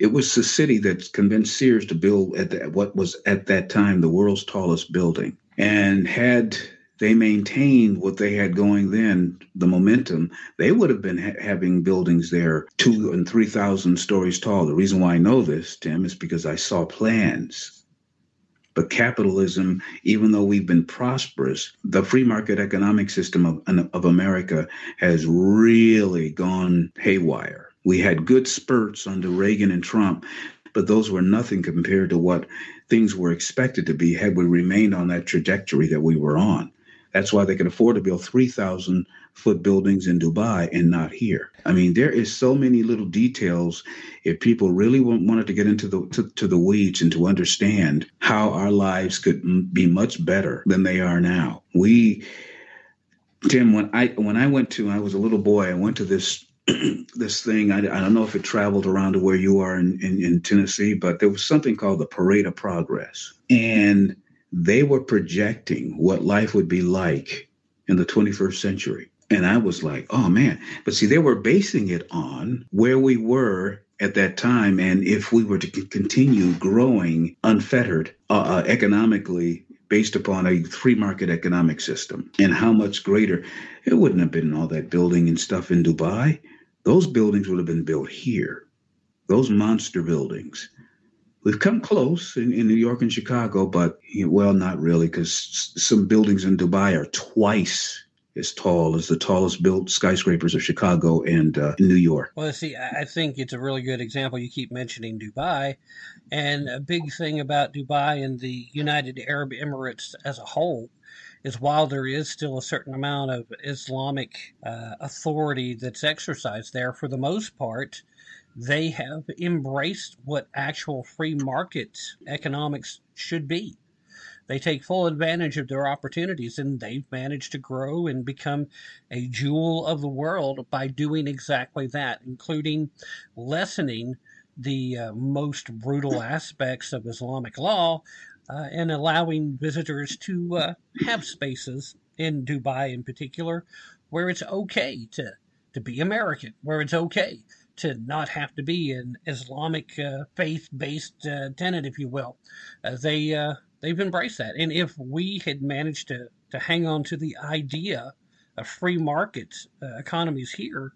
It was the city that convinced Sears to build at the, what was at that time the world's tallest building. And had they maintained what they had going then, the momentum, they would have been ha- having buildings there two and three thousand stories tall. The reason why I know this, Tim, is because I saw plans. But capitalism, even though we've been prosperous, the free market economic system of, of America has really gone haywire. We had good spurts under Reagan and Trump, but those were nothing compared to what things were expected to be had we remained on that trajectory that we were on. That's why they could afford to build three thousand foot buildings in Dubai and not here. I mean, there is so many little details. If people really wanted to get into the to, to the weeds and to understand how our lives could be much better than they are now. We, Tim, when I when I went to, I was a little boy, I went to this this thing, I, I don't know if it traveled around to where you are in, in, in Tennessee, but there was something called the Parade of Progress. And they were projecting what life would be like in the twenty-first century. And I was like, oh, man. But see, they were basing it on where we were at that time. And if we were to c- continue growing unfettered uh, uh, economically, based upon a free market economic system, and how much greater, it wouldn't have been all that building and stuff in Dubai. Those buildings would have been built here, those monster buildings. We've come close in, in New York and Chicago, but, well, not really, because some buildings in Dubai are twice as tall as the tallest built skyscrapers of Chicago and uh, New York. Well, see, I think it's a really good example. You keep mentioning Dubai, and a big thing about Dubai and the United Arab Emirates as a whole is while there is still a certain amount of Islamic uh, authority that's exercised there, for the most part, they have embraced what actual free market economics should be. They take full advantage of their opportunities, and they've managed to grow and become a jewel of the world by doing exactly that, including lessening the uh, most brutal aspects of Islamic law uh, and allowing visitors to uh, have spaces in Dubai in particular where it's okay to, to be American, where it's okay to not have to be an Islamic uh, faith-based uh, tenet, if you will. Uh, they, uh, they've embraced that. And if we had managed to, to hang on to the idea of free market uh, economies here,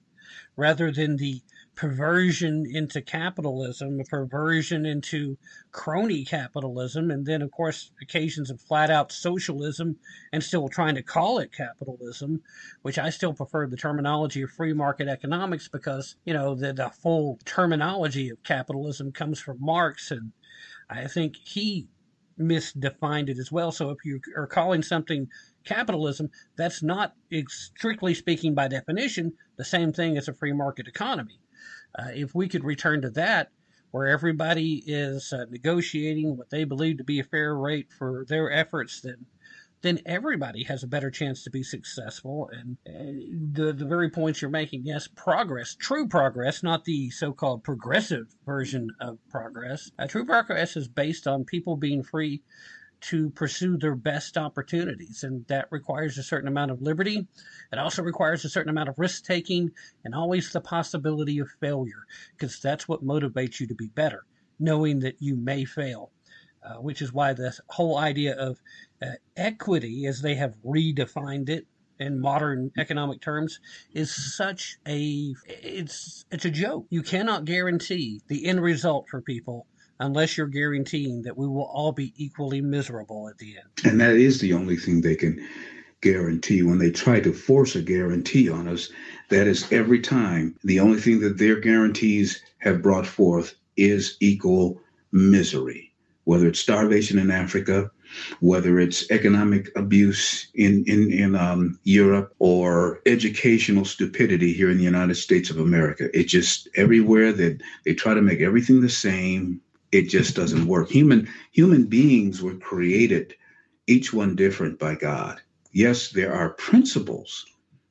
rather than the perversion into capitalism, a perversion into crony capitalism, and then, of course, occasions of flat-out socialism and still trying to call it capitalism, which I still prefer the terminology of free market economics because, you know, the, the full terminology of capitalism comes from Marx, and I think he misdefined it as well. So if you are calling something capitalism, that's not, strictly speaking by definition, the same thing as a free market economy. Uh, if we could return to that, where everybody is uh, negotiating what they believe to be a fair rate for their efforts, then then everybody has a better chance to be successful. And uh, the, the very points you're making, yes, progress, true progress, not the so-called progressive version of progress. Uh, true progress is based on people being free to pursue their best opportunities. And that requires a certain amount of liberty. It also requires a certain amount of risk-taking and always the possibility of failure, because that's what motivates you to be better, knowing that you may fail, uh, which is why the whole idea of uh, equity, as they have redefined it in modern economic terms, is such a, it's, it's a joke. You cannot guarantee the end result for people unless you're guaranteeing that we will all be equally miserable at the end. And that is the only thing they can guarantee. When they try to force a guarantee on us, that is every time the only thing that their guarantees have brought forth is equal misery, whether it's starvation in Africa, whether it's economic abuse in, in, in um, Europe, or educational stupidity here in the United States of America. It's just everywhere that they try to make everything the same. It just doesn't work. Human human beings were created, each one different by God. Yes, there are principles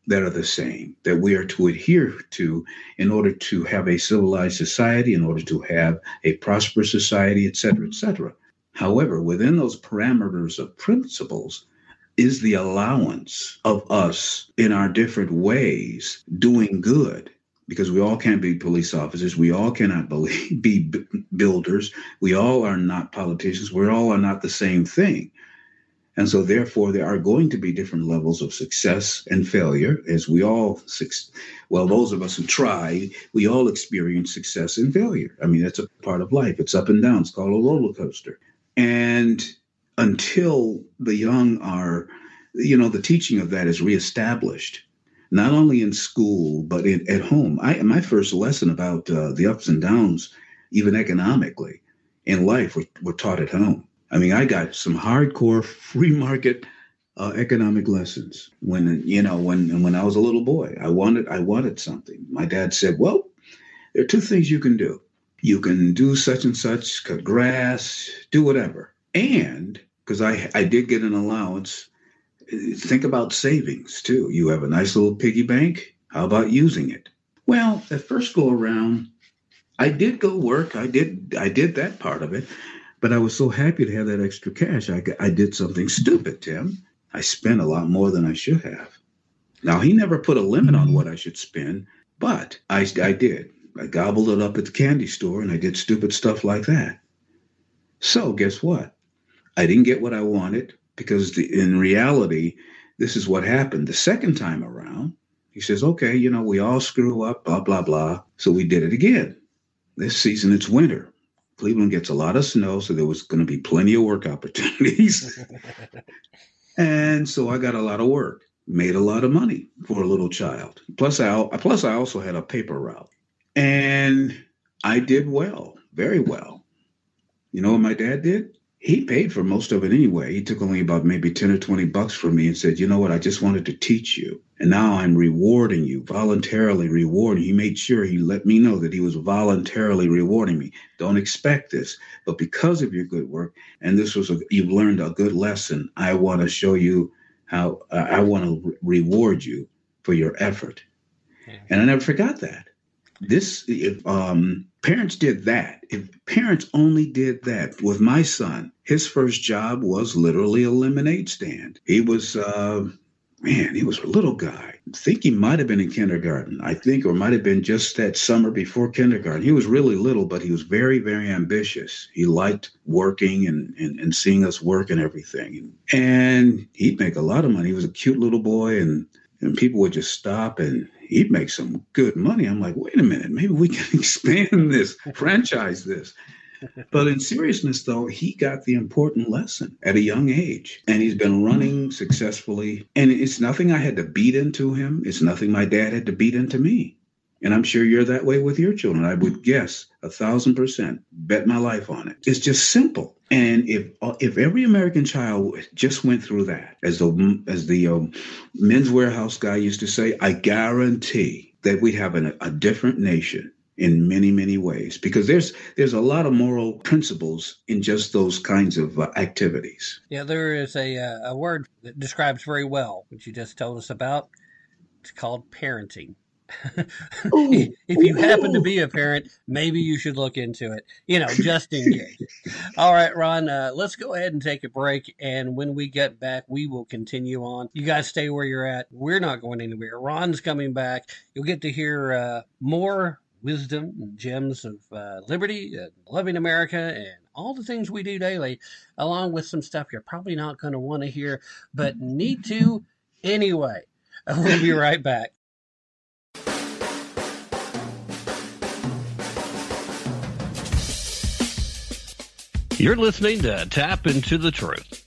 that are the same, that we are to adhere to in order to have a civilized society, in order to have a prosperous society, et cetera, et cetera. However, within those parameters of principles is the allowance of us in our different ways doing good. Because we all can't be police officers. We all cannot be, be builders. We all are not politicians. We all are not the same thing. And so, therefore, there are going to be different levels of success and failure, as we all, well, those of us who try, we all experience success and failure. I mean, that's a part of life. It's up and down. It's called a roller coaster. And until the young are, you know, the teaching of that is reestablished, not only in school, but in, at home. I, my first lesson about uh, the ups and downs, even economically, in life, were, were taught at home. I mean, I got some hardcore free market uh, economic lessons when, you know, when when I was a little boy. I wanted I wanted something. My dad said, well, there are two things you can do. You can do such and such, cut grass, do whatever. And, because I, I did get an allowance, think about savings, too. You have a nice little piggy bank. How about using it? Well, at first go around, I did go work. I did I did that part of it. But I was so happy to have that extra cash. I, I did something stupid, Tim. I spent a lot more than I should have. Now, he never put a limit on what I should spend, but I, I did. I gobbled it up at the candy store, and I did stupid stuff like that. So guess what? I didn't get what I wanted. Because the, in reality, this is what happened the second time around. He says, okay, you know, we all screw up, blah, blah, blah. So we did it again. This season, it's winter. Cleveland gets a lot of snow, so there was going to be plenty of work opportunities. And so I got a lot of work, made a lot of money for a little child. Plus I, plus I also had a paper route. And I did well, very well. You know what my dad did? He paid for most of it anyway. He took only about maybe ten or twenty bucks from me and said, you know what, I just wanted to teach you. And now I'm rewarding you, voluntarily rewarding. He made sure he let me know that he was voluntarily rewarding me. Don't expect this. But because of your good work, and this was, a, you've learned a good lesson, I want to show you how, uh, I want to re- reward you for your effort. Yeah. And I never forgot that. This, if um, parents did that, if parents only did that with my son, his first job was literally a lemonade stand. He was uh, man, he was a little guy. I think he might have been in kindergarten, I think, or might have been just that summer before kindergarten. He was really little, but he was very, very ambitious. He liked working and, and, and seeing us work and everything. And he'd make a lot of money. He was a cute little boy, and, and people would just stop, and he'd make some good money. I'm like, wait a minute, maybe we can expand this, franchise this. But in seriousness, though, he got the important lesson at a young age, and he's been running successfully. And it's nothing I had to beat into him. It's nothing my dad had to beat into me. And I'm sure you're that way with your children. I would guess a thousand percent, bet my life on it. It's just simple. And if if every American child just went through that, as the as the um, Men's Warehouse guy used to say, I guarantee that we have an, a different nation. In many, many ways, because there's there's a lot of moral principles in just those kinds of uh, activities. Yeah, there is a uh, a word that describes very well what you just told us about. It's called parenting. Ooh, if you ooh. happen to be a parent, maybe you should look into it, you know, just in case. All right, Ron, uh, let's go ahead and take a break. And when we get back, we will continue on. You guys stay where you're at. We're not going anywhere. Ron's coming back. You'll get to hear uh, more wisdom and gems of uh, liberty, uh, loving America, and all the things we do daily, along with some stuff you're probably not going to want to hear, but need to anyway. We'll be right back. You're listening to Tap into the Truth.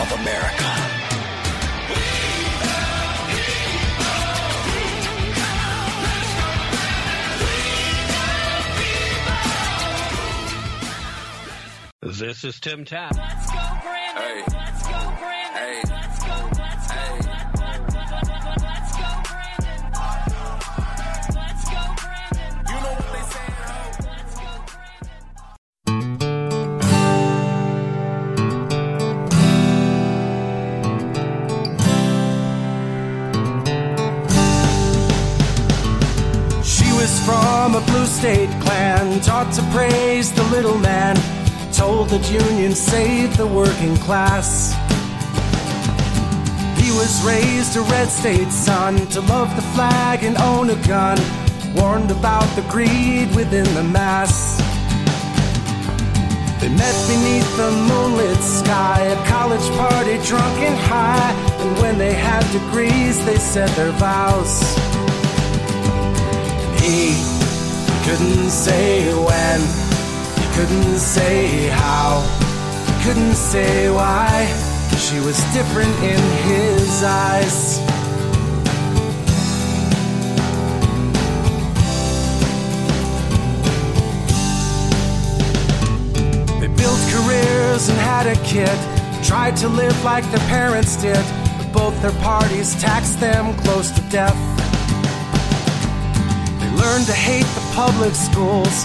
Of America. This is Tim Tapp. Let's go, Brandon. Hey. Let's go, Brandon. Hey. Let's go, let's go, hey. Let's go, Brandon. Let's go, Brandon. You know what they say at home. Let's go, Brandon. From a blue state clan, taught to praise the little man, told that unions saved the working class. He was raised a red state son, to love the flag and own a gun, warned about the greed within the mass. They met beneath the moonlit sky, a college party drunk and high, and when they had degrees they said their vows. He couldn't say when, he couldn't say how, he couldn't say why. She was different in his eyes. They built careers and had a kid, tried to live like their parents did, but both their parties taxed them close to death. Learned to hate the public schools,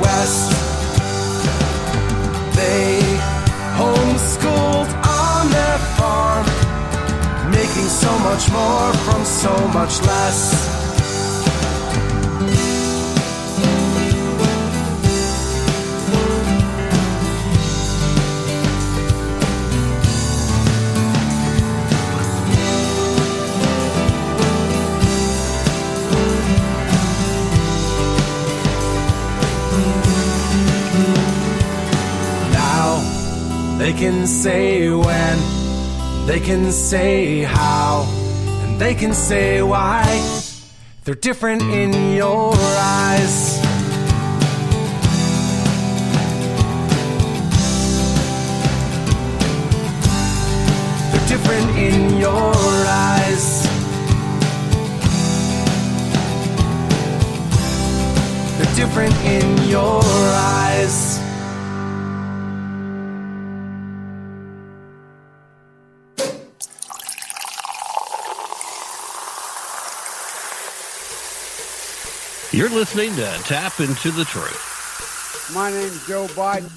west. They homeschooled on their farm, making so much more from so much less. They can say when, they can say how, and they can say why. They're different in your eyes. different in your eyes. They're different in your eyes. You're listening to Tap into the Truth. My name's Joe Biden.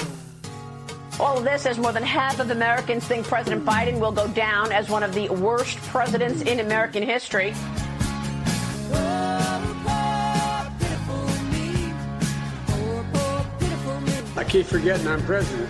All of this, as more than half of Americans think President Biden will go down as one of the worst presidents in American history. I keep forgetting I'm president.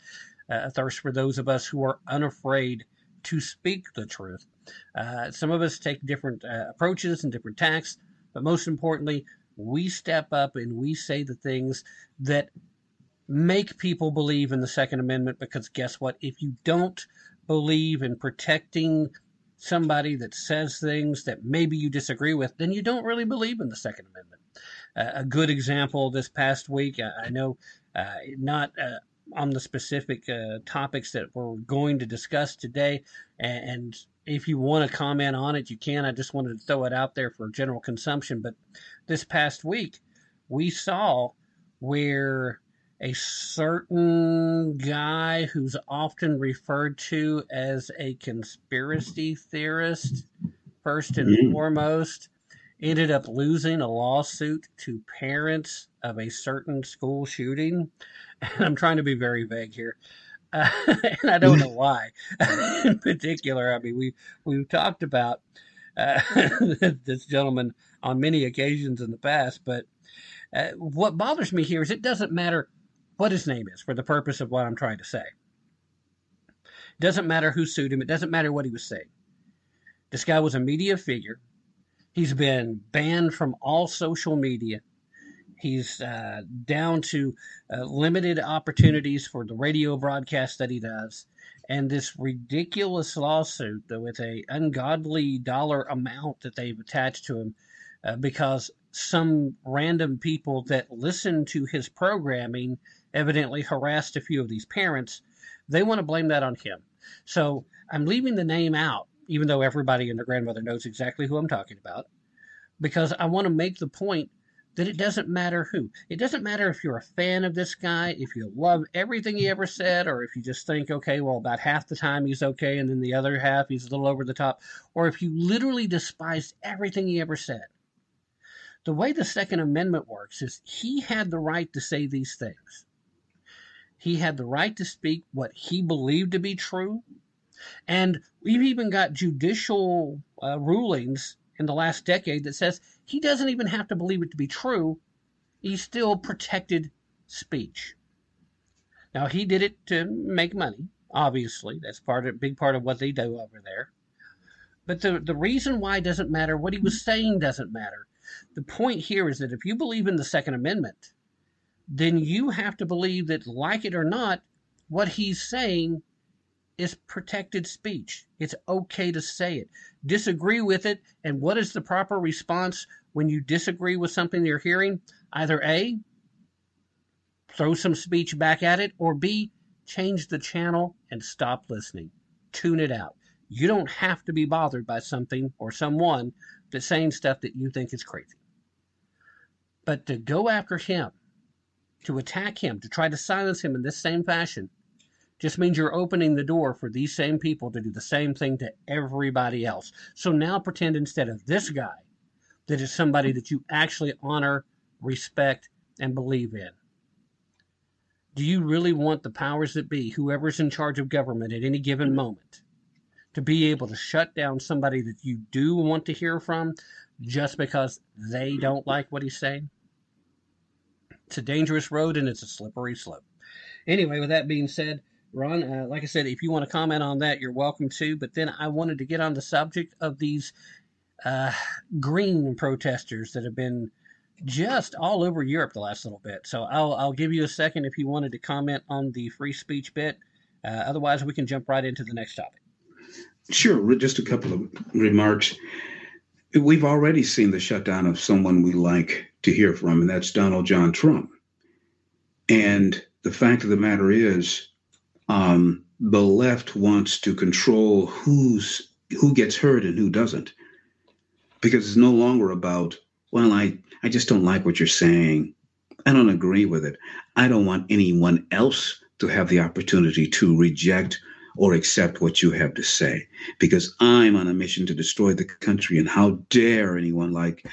uh, a thirst for those of us who are unafraid to speak the truth. Uh, some of us take different uh, approaches and different tacks, but most importantly, we step up and we say the things that make people believe in the Second Amendment, because guess what? If you don't believe in protecting somebody that says things that maybe you disagree with, then you don't really believe in the Second Amendment. Uh, a good example this past week, I, I know uh, not... Uh, on the specific uh, topics that we're going to discuss today. And if you want to comment on it, you can. I just wanted to throw it out there for general consumption. But this past week, we saw where a certain guy who's often referred to as a conspiracy theorist, first and mm-hmm. foremost, ended up losing a lawsuit to parents of a certain school shooting. And I'm trying to be very vague here, uh, and I don't know why in particular. I mean, we, we've talked about uh, this gentleman on many occasions in the past, but uh, what bothers me here is it doesn't matter what his name is for the purpose of what I'm trying to say. It doesn't matter who sued him. It doesn't matter what he was saying. This guy was a media figure. He's been banned from all social media. He's uh, down to uh, limited opportunities for the radio broadcast that he does. And this ridiculous lawsuit with a ungodly dollar amount that they've attached to him uh, because some random people that listen to his programming evidently harassed a few of these parents. They want to blame that on him. So I'm leaving the name out, even though everybody and their grandmother knows exactly who I'm talking about, because I want to make the point that it doesn't matter who. It doesn't matter if you're a fan of this guy, if you love everything he ever said, or if you just think, okay, well, about half the time he's okay, and then the other half he's a little over the top, or if you literally despised everything he ever said. The way the Second Amendment works is he had the right to say these things. He had the right to speak what he believed to be true, and we've even got judicial uh, rulings in the last decade that says he doesn't even have to believe it to be true. He still protected speech. Now, he did it to make money, obviously. That's part of, big part of what they do over there. But the, the reason why doesn't matter. What he was saying doesn't matter. The point here is that if you believe in the Second Amendment, then you have to believe that, like it or not, what he's saying is protected speech. It's okay to say it. Disagree with it, and what is the proper response when you disagree with something you're hearing? Either A, throw some speech back at it, or B, change the channel and stop listening. Tune it out. You don't have to be bothered by something or someone that's saying stuff that you think is crazy. But to go after him, to attack him, to try to silence him in this same fashion, just means you're opening the door for these same people to do the same thing to everybody else. So now pretend instead of this guy, that is somebody that you actually honor, respect, and believe in. Do you really want the powers that be, whoever's in charge of government at any given moment, to be able to shut down somebody that you do want to hear from just because they don't like what he's saying? It's a dangerous road and it's a slippery slope. Anyway, with that being said, Ron, uh, like I said, if you want to comment on that, you're welcome to. But then I wanted to get on the subject of these uh, green protesters that have been just all over Europe the last little bit. So I'll, I'll give you a second if you wanted to comment on the free speech bit. Uh, otherwise, we can jump right into the next topic. Sure. Just a couple of remarks. We've already seen the shutdown of someone we like to hear from, and that's Donald John Trump. And the fact of the matter is, Um, the left wants to control who's who gets heard and who doesn't, because it's no longer about, well, I, I just don't like what you're saying. I don't agree with it. I don't want anyone else to have the opportunity to reject or accept what you have to say, because I'm on a mission to destroy the country, and how dare anyone like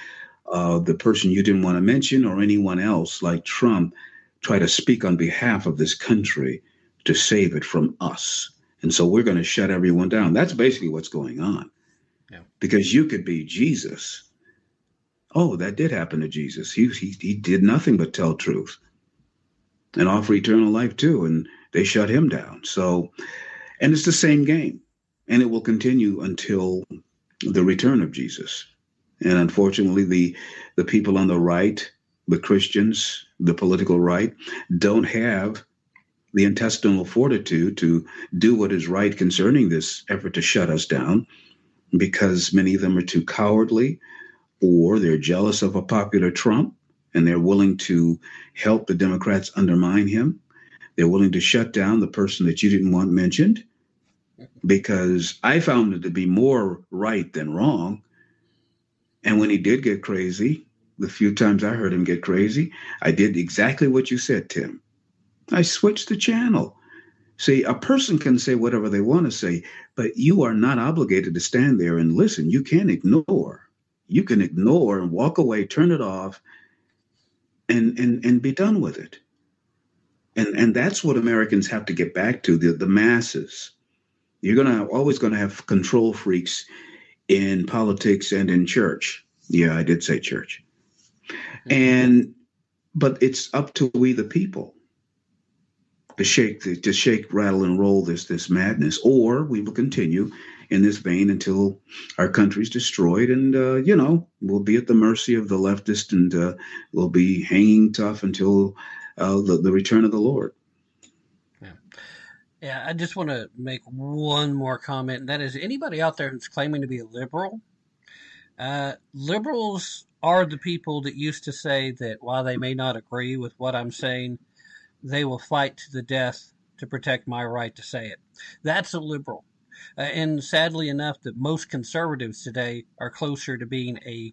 uh, the person you didn't want to mention, or anyone else like Trump, try to speak on behalf of this country to save it from us. And so we're going to shut everyone down. That's basically what's going on. Yeah. Because you could be Jesus. Oh, that did happen to Jesus. He, he he did nothing but tell truth and offer eternal life too. And they shut him down. So, and it's the same game, and it will continue until the return of Jesus. And unfortunately, the, the people on the right, the Christians, the political right, don't have the intestinal fortitude to do what is right concerning this effort to shut us down, because many of them are too cowardly, or they're jealous of a popular Trump, and they're willing to help the Democrats undermine him. They're willing to shut down the person that you didn't want mentioned, because I found it to be more right than wrong. And when he did get crazy, the few times I heard him get crazy, I did exactly what you said, Tim. I switched the channel. See, a person can say whatever they want to say, but you are not obligated to stand there and listen. You can't ignore. You can ignore and walk away, turn it off, and and and be done with it. And and that's what Americans have to get back to, the, the masses. You're gonna have, always gonna have control freaks in politics and in church. Yeah, I did say church. Mm-hmm. And but it's up to we the people to shake the, to shake, rattle, and roll this this madness, or we will continue in this vein until our country's destroyed, and uh, you know, we'll be at the mercy of the leftist, and uh, we'll be hanging tough until uh, the, the return of the Lord. Yeah, yeah. I just want to make one more comment, and that is, anybody out there who's claiming to be a liberal, uh, liberals are the people that used to say that while they may not agree with what I'm saying, they will fight to the death to protect my right to say it. That's a liberal. Uh, and sadly enough, that most conservatives today are closer to being a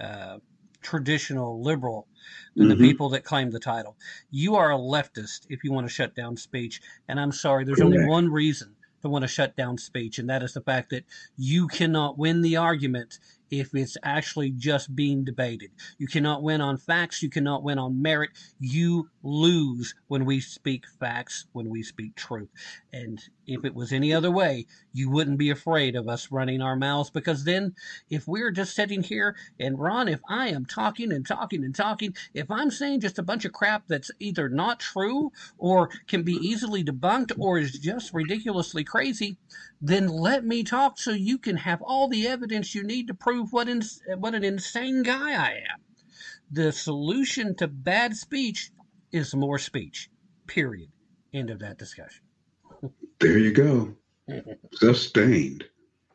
uh, traditional liberal than mm-hmm. the people that claim the title. You are a leftist if you want to shut down speech. And I'm sorry, there's Correct. Only one reason to want to shut down speech, and that is the fact that you cannot win the argument if it's actually just being debated. You cannot win on facts. You cannot win on merit. You lose when we speak facts, when we speak truth. And if it was any other way, you wouldn't be afraid of us running our mouths, because then if we're just sitting here, and Ron, if I am talking and talking and talking, if I'm saying just a bunch of crap that's either not true or can be easily debunked or is just ridiculously crazy, then let me talk so you can have all the evidence you need to prove What, in, what an insane guy I am. The solution to bad speech is more speech, period. End of that discussion. There you go. Sustained.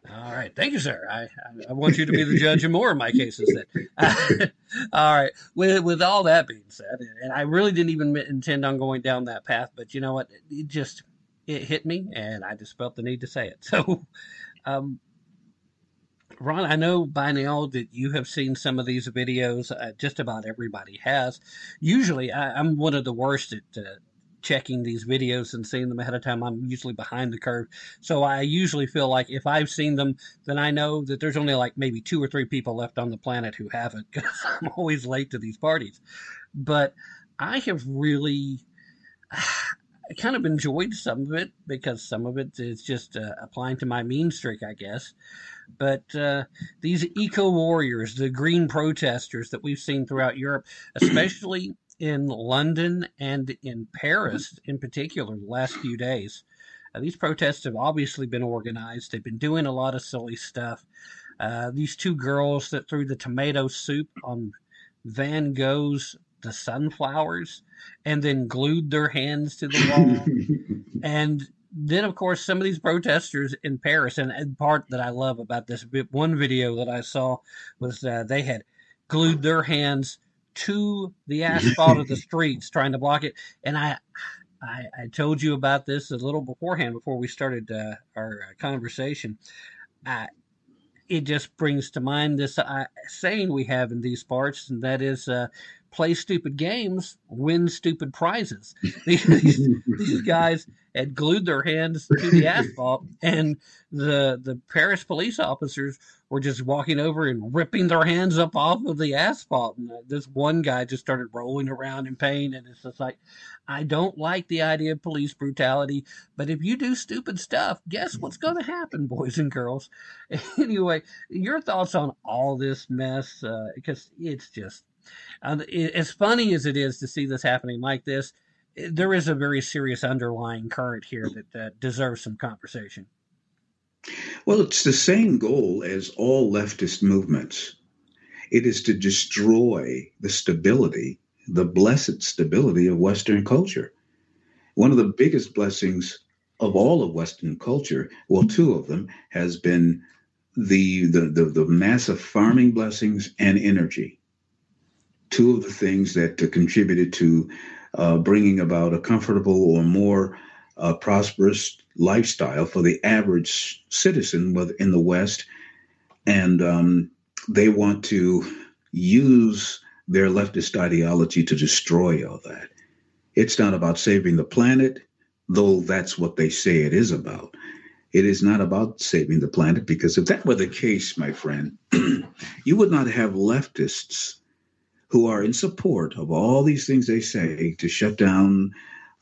All right. Thank you, sir. I, I want you to be the judge in more of my cases. Then. All right. With, with all that being said, and I really didn't even intend on going down that path, but you know what? It just it hit me, and I just felt the need to say it. So, um, Ron, I know by now that you have seen some of these videos. Uh, just about everybody has. Usually, I, I'm one of the worst at uh, checking these videos and seeing them ahead of time. I'm usually behind the curve. So I usually feel like if I've seen them, then I know that there's only like maybe two or three people left on the planet who haven't, because I'm always late to these parties. But I have really... I kind of enjoyed some of it, because some of it is just uh, applying to my mean streak, I guess. But uh, these eco-warriors, the green protesters that we've seen throughout Europe, especially in London and in Paris in particular the last few days, uh, these protests have obviously been organized. They've been doing a lot of silly stuff. Uh, these two girls that threw the tomato soup on Van Gogh's The Sunflowers, and then glued their hands to the wall. And then, of course, some of these protesters in Paris, and, and part that I love about this one video that I saw was uh, they had glued their hands to the asphalt of the streets trying to block it. And I I, I told you about this a little beforehand before we started uh, our conversation. I, it just brings to mind this uh, saying we have in these parts, and that is uh, play stupid games, win stupid prizes. These, these, these guys had glued their hands to the asphalt, and the the Paris police officers were just walking over and ripping their hands up off of the asphalt. And this one guy just started rolling around in pain, and it's just like, I don't like the idea of police brutality, but if you do stupid stuff, guess what's going to happen, boys and girls? Anyway, your thoughts on all this mess, uh, because it's just, uh, it, as funny as it is to see this happening like this, there is a very serious underlying current here that uh, deserves some conversation. Well, it's the same goal as all leftist movements. It is to destroy the stability, the blessed stability of Western culture. One of the biggest blessings of all of Western culture, well, two of them, has been the the, the, the massive farming blessings and energy. Two of the things that uh, contributed to uh, bringing about a comfortable or more a prosperous lifestyle for the average citizen in the West, and um, they want to use their leftist ideology to destroy all that. It's not about saving the planet, though that's what they say it is about. It is not about saving the planet, because if that were the case, my friend, you would not have leftists who are in support of all these things they say to shut down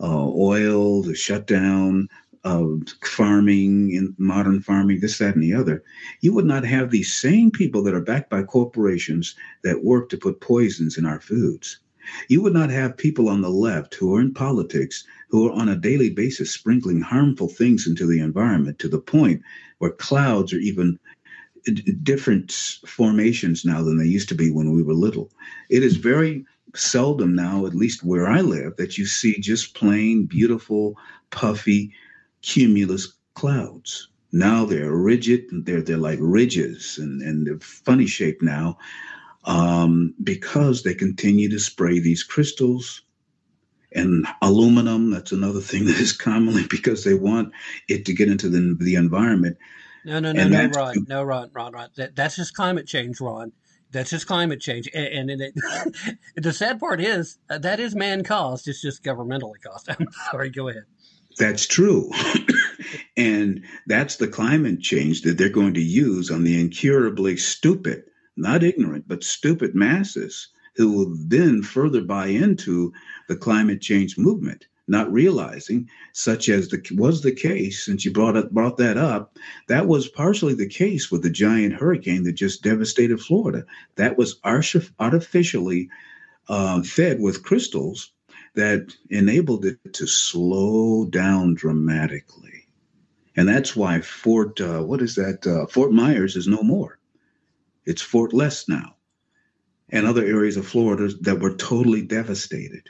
Uh, oil, the shutdown, uh, farming, and modern farming, this, that, and the other. You would not have these same people that are backed by corporations that work to put poisons in our foods. You would not have people on the left who are in politics, who are on a daily basis sprinkling harmful things into the environment to the point where clouds are even different formations now than they used to be when we were little. It is very seldom now, at least where I live, that you see just plain, beautiful, puffy cumulus clouds. Now they're rigid, they're they're like ridges, and, and they're funny shaped now um, because they continue to spray these crystals and aluminum. That's another thing that is commonly, because they want it to get into the, the environment. No, no, no, and no, Ron, no, Ron, Ron, Ron. That, that's just climate change, Ron. That's just climate change. And, and it, the sad part is uh, that is man-caused. It's just governmentally caused. I'm sorry. Go ahead. That's true. And that's the climate change that they're going to use on the incurably stupid, not ignorant, but stupid masses who will then further buy into the climate change movement, not realizing, such as the, was the case, since you brought up, brought that up, that was partially the case with the giant hurricane that just devastated Florida. That was artificially uh, fed with crystals that enabled it to slow down dramatically. And that's why Fort, uh, what is that, uh, Fort Myers is no more. It's Fort Less now. And other areas of Florida that were totally devastated.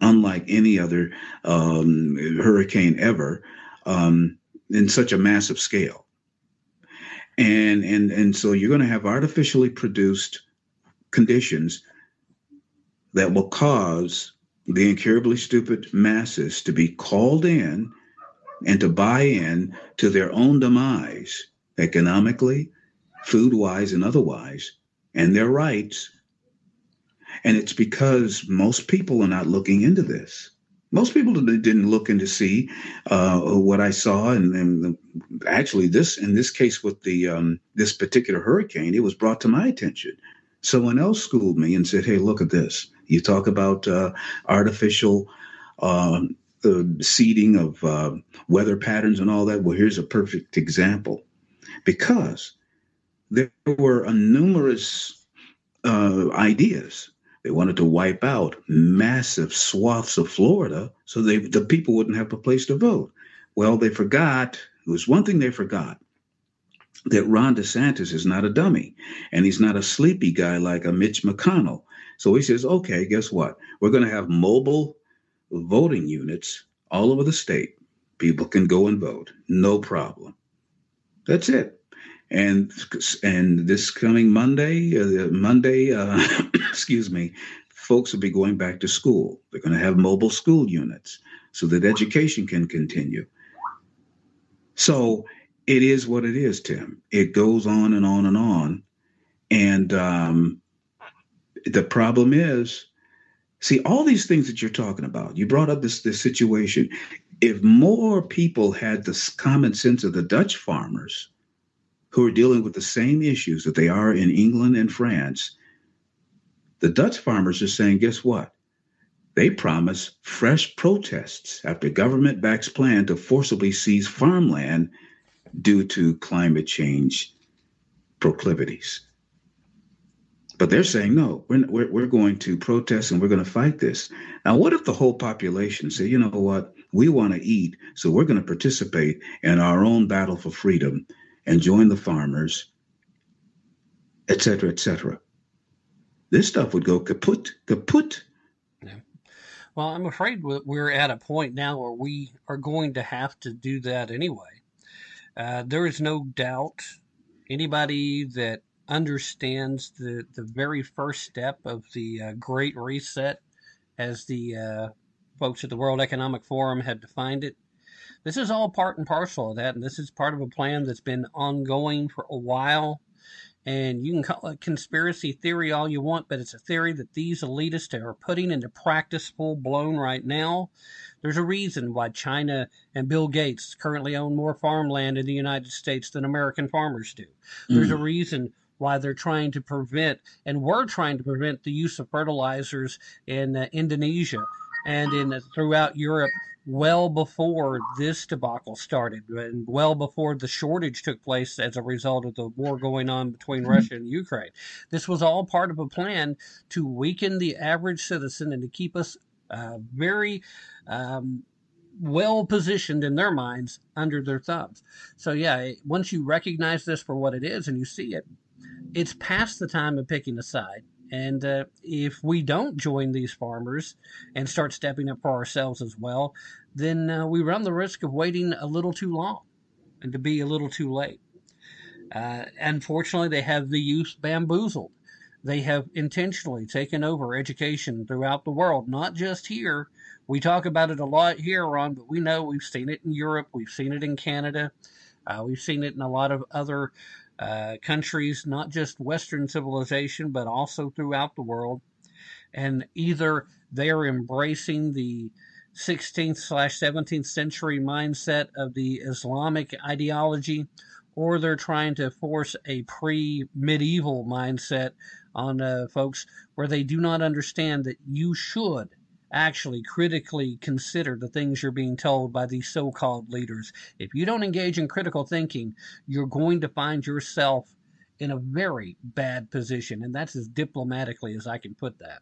Unlike any other um, hurricane ever, um, in such a massive scale. And and and so you're going to have artificially produced conditions that will cause the incurably stupid masses to be called in and to buy in to their own demise, economically, food-wise, and otherwise, and their rights. And it's because most people are not looking into this. Most people didn't look in to see uh, what I saw. And, and actually, this in this case with the um, this particular hurricane, it was brought to my attention. Someone else schooled me and said, hey, look at this. You talk about uh, artificial uh, uh, seeding of uh, weather patterns and all that. Well, here's a perfect example, because there were a numerous uh, ideas. They wanted to wipe out massive swaths of Florida so they, the people wouldn't have a place to vote. Well, they forgot. It was one thing they forgot, that Ron DeSantis is not a dummy, and he's not a sleepy guy like a Mitch McConnell. So he says, okay, guess what? We're going to have mobile voting units all over the state. People can go and vote. No problem. That's it. And and this coming Monday, uh, Monday, uh, excuse me, folks will be going back to school. They're going to have mobile school units. so that education can continue. So it is what it is, Tim. It goes on and on and on. And um, the problem is, see, all these things that you're talking about, you brought up this, this situation. If more people had this common sense of the Dutch farmers who are dealing with the same issues that they are in England and France, the Dutch farmers are saying, guess what? They promise fresh protests after government-backed plan to forcibly seize farmland due to climate change proclivities. But they're saying, no, we're, we're, we're going to protest and we're going to fight this. Now, what if the whole population say, you know what, we want to eat, so we're going to participate in our own battle for freedom and join the farmers, et cetera, et cetera. This stuff would go kaput, kaput. Well, I'm afraid we're at a point now where we are going to have to do that anyway. Uh, there is no doubt anybody that understands the, the very first step of the uh, Great Reset, as the uh, folks at the World Economic Forum had defined it. This is all part and parcel of that, and this is part of a plan that's been ongoing for a while. And you can call it conspiracy theory all you want, but it's a theory that these elitists are putting into practice full-blown right now. There's a reason why China and Bill Gates currently own more farmland in the United States than American farmers do. There's mm. a reason why they're trying to prevent, and we're trying to prevent, the use of fertilizers in uh, Indonesia and in uh, throughout Europe, well before this debacle started and well before the shortage took place as a result of the war going on between mm-hmm. Russia and Ukraine. This was all part of a plan to weaken the average citizen and to keep us uh, very um, well positioned in their minds under their thumbs. So yeah, once you recognize this for what it is and you see it, it's past the time of picking a side. And uh, if we don't join these farmers and start stepping up for ourselves as well, then uh, we run the risk of waiting a little too long and to be a little too late. Uh, unfortunately, they have the youth bamboozled. They have intentionally taken over education throughout the world, not just here. We talk about it a lot here, Ron, but we know we've seen it in Europe. We've seen it in Canada. Uh, we've seen it in a lot of other Uh, countries, not just Western civilization, but also throughout the world. And either they're embracing the sixteenth slash seventeenth century mindset of the Islamic ideology, or they're trying to force a pre-medieval mindset on uh, folks where they do not understand that you should actually critically consider the things you're being told by these so-called leaders. If you don't engage in critical thinking, you're going to find yourself in a very bad position. And that's as diplomatically as I can put that.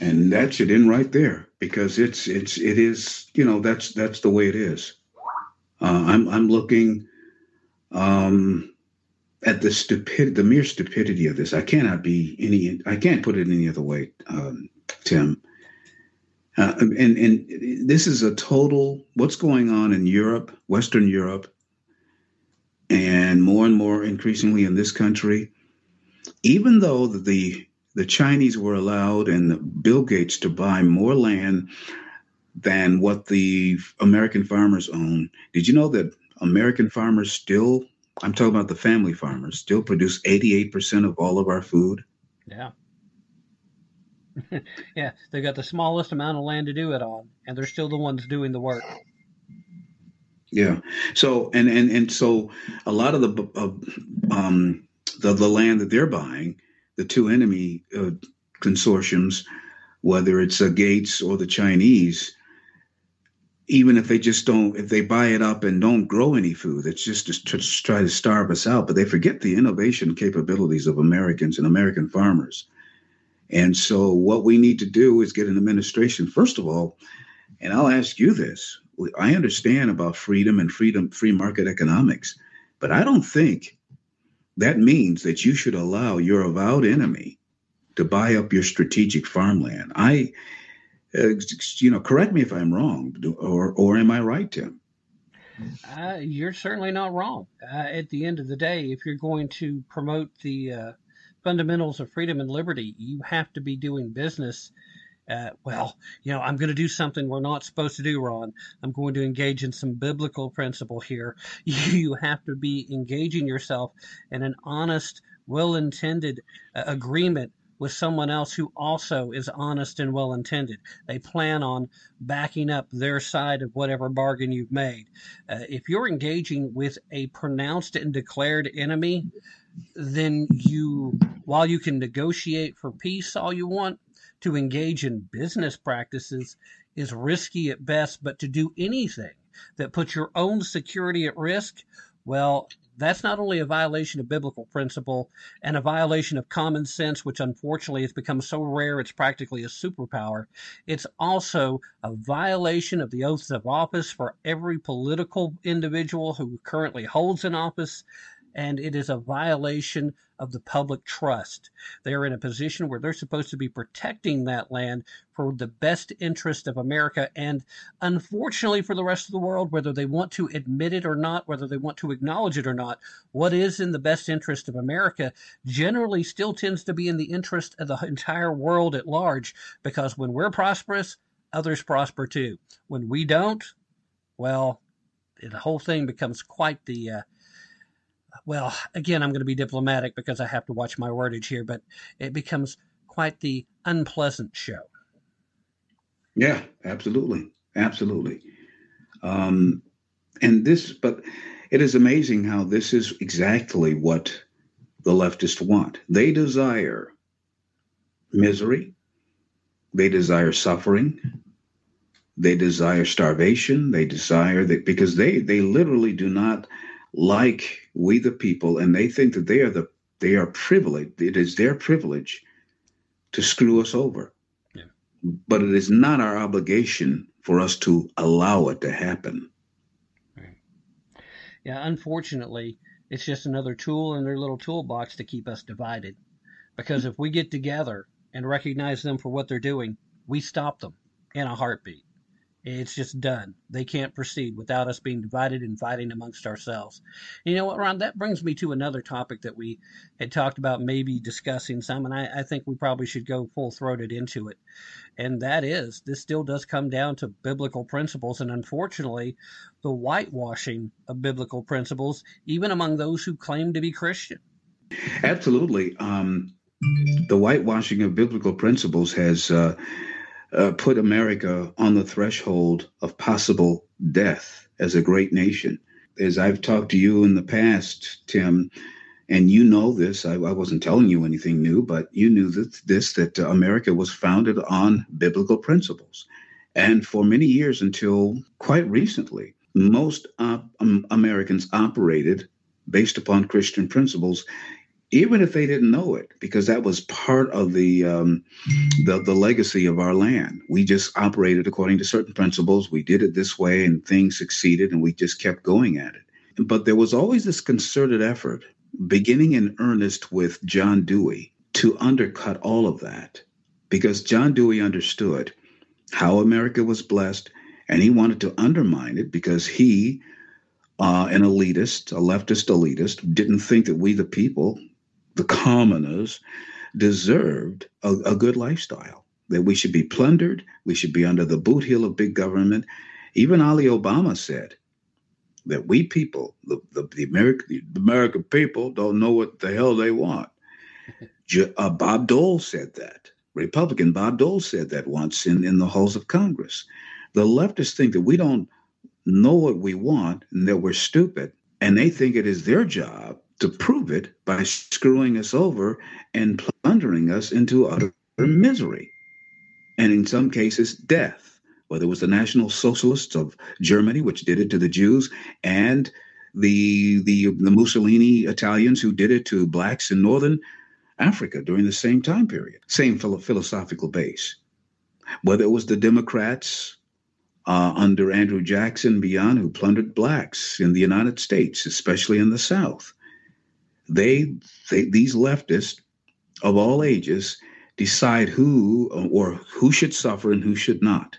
And that's it in right there, because it's, it's, it is, you know, that's, that's the way it is. Uh, I'm, I'm looking um, at the stupid, the mere stupidity of this. I cannot be any, I can't put it any other way, um, Tim. Uh, and, and this is a total, what's going on in Europe, Western Europe, and more and more increasingly in this country, even though the, the Chinese were allowed and Bill Gates to buy more land than what the American farmers own. Did you know that American farmers still, I'm talking about the family farmers, still produce eighty-eight percent of all of our food? Yeah. Yeah, they got the smallest amount of land to do it on, and they're still the ones doing the work. Yeah. So, and and, and so a lot of the uh, um, the, the land that they're buying, the two enemy uh, consortiums, whether it's uh, Gates or the Chinese, even if they just don't, if they buy it up and don't grow any food, it's just to try to starve us out. But they forget the innovation capabilities of Americans and American farmers. And so what we need to do is get an administration, first of all, and I'll ask you this. I understand about freedom and freedom, free market economics, but I don't think that means that you should allow your avowed enemy to buy up your strategic farmland. I Uh, you know, correct me if I'm wrong, or or am I right, Tim? Uh, you're certainly not wrong. Uh, at the end of the day, if you're going to promote the uh, fundamentals of freedom and liberty, you have to be doing business uh, well, you know, I'm going to do something we're not supposed to do, Ron. I'm going to engage in some biblical principle here. You have to be engaging yourself in an honest, well-intended uh, agreement with someone else who also is honest and well-intended. They plan on backing up their side of whatever bargain you've made. Uh, if you're engaging with a pronounced and declared enemy, then you, while you can negotiate for peace all you want, to engage in business practices is risky at best, but to do anything that puts your own security at risk, well, that's not only a violation of biblical principle and a violation of common sense, which unfortunately has become so rare it's practically a superpower, it's also a violation of the oaths of office for every political individual who currently holds an office, and it is a violation of the public trust. They're in a position where they're supposed to be protecting that land for the best interest of America and, unfortunately, for the rest of the world, whether they want to admit it or not, whether they want to acknowledge it or not. What is in the best interest of America generally still tends to be in the interest of the entire world at large, because when we're prosperous, others prosper too. When we don't, well, the whole thing becomes quite the... Uh, Well, again, I'm going to be diplomatic because I have to watch my wordage here, but it becomes quite the unpleasant show. Yeah, absolutely. Absolutely. Um, and this, but it is amazing how this is exactly what the leftists want. They desire misery. They desire suffering. They desire starvation. They desire that because they, they literally do not like we the people, and they think that they are the they are privileged. It is their privilege to screw us over. Yeah. But it is not our obligation for us to allow it to happen. Right. Yeah, unfortunately, it's just another tool in their little toolbox to keep us divided. Because if we get together and recognize them for what they're doing, we stop them in a heartbeat. It's just done. They can't proceed without us being divided and fighting amongst ourselves. You know what, Ron? That brings me to another topic that we had talked about maybe discussing some, and I, I think we probably should go full-throated into it. And that is, this still does come down to biblical principles, and unfortunately, the whitewashing of biblical principles, even among those who claim to be Christian. Absolutely. Um, the whitewashing of biblical principles has... Uh, Uh, put America on the threshold of possible death as a great nation. As I've talked to you in the past, Tim, and you know this, I, I wasn't telling you anything new, but you knew that this, that uh, America was founded on biblical principles. And for many years until quite recently, most op- um, Americans operated based upon Christian principles, even if they didn't know it, because that was part of the, um, the the legacy of our land. We just operated according to certain principles. We did it this way, and things succeeded, and we just kept going at it. But there was always this concerted effort, beginning in earnest with John Dewey, to undercut all of that, because John Dewey understood how America was blessed, and he wanted to undermine it because he, uh, an elitist, a leftist elitist, didn't think that we the people, the commoners, deserved a, a good lifestyle, that we should be plundered, we should be under the boot heel of big government. Even Ali Obama said that we people, the, the, the, American, the American people, don't know what the hell they want. uh, Bob Dole said that. Republican Bob Dole said that once in, in the halls of Congress. The leftists think that we don't know what we want and that we're stupid, and they think it is their job to prove it by screwing us over and plundering us into utter misery, and in some cases, death. Whether it was the National Socialists of Germany, which did it to the Jews, and the, the, the Mussolini Italians who did it to blacks in northern Africa during the same time period, same philosophical base. Whether it was the Democrats uh, under Andrew Jackson beyond, who plundered blacks in the United States, especially in the South. They, they, these leftists of all ages decide who or who should suffer and who should not,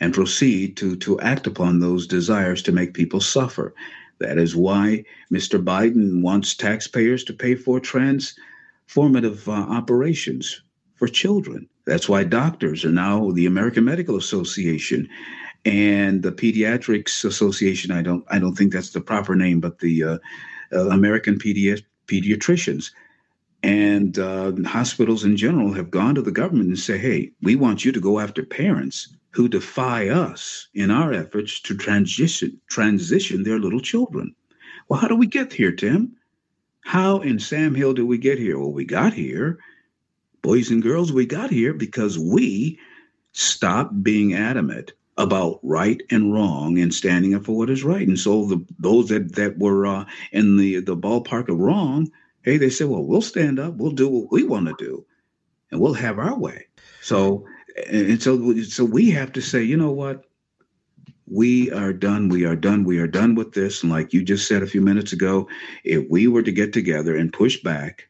and proceed to, to act upon those desires to make people suffer. That is why Mister Biden wants taxpayers to pay for transformative uh, operations for children. That's why doctors are now the American Medical Association and the Pediatrics Association. I don't I don't think that's the proper name, but the uh, uh, American Pedi- Pediatricians and uh, hospitals in general have gone to the government and say, hey, we want you to go after parents who defy us in our efforts to transition transition their little children. Well, how do we get here, Tim? How in Sam Hill did we get here? Well, we got here, boys and girls, we got here because we stopped being adamant about right and wrong and standing up for what is right. And so the, those that, that were uh, in the, the ballpark of wrong, hey, they said, well, we'll stand up, we'll do what we want to do, and we'll have our way. So and so, so we have to say, you know what? We are done. We are done. We are done with this. And like you just said a few minutes ago, if we were to get together and push back.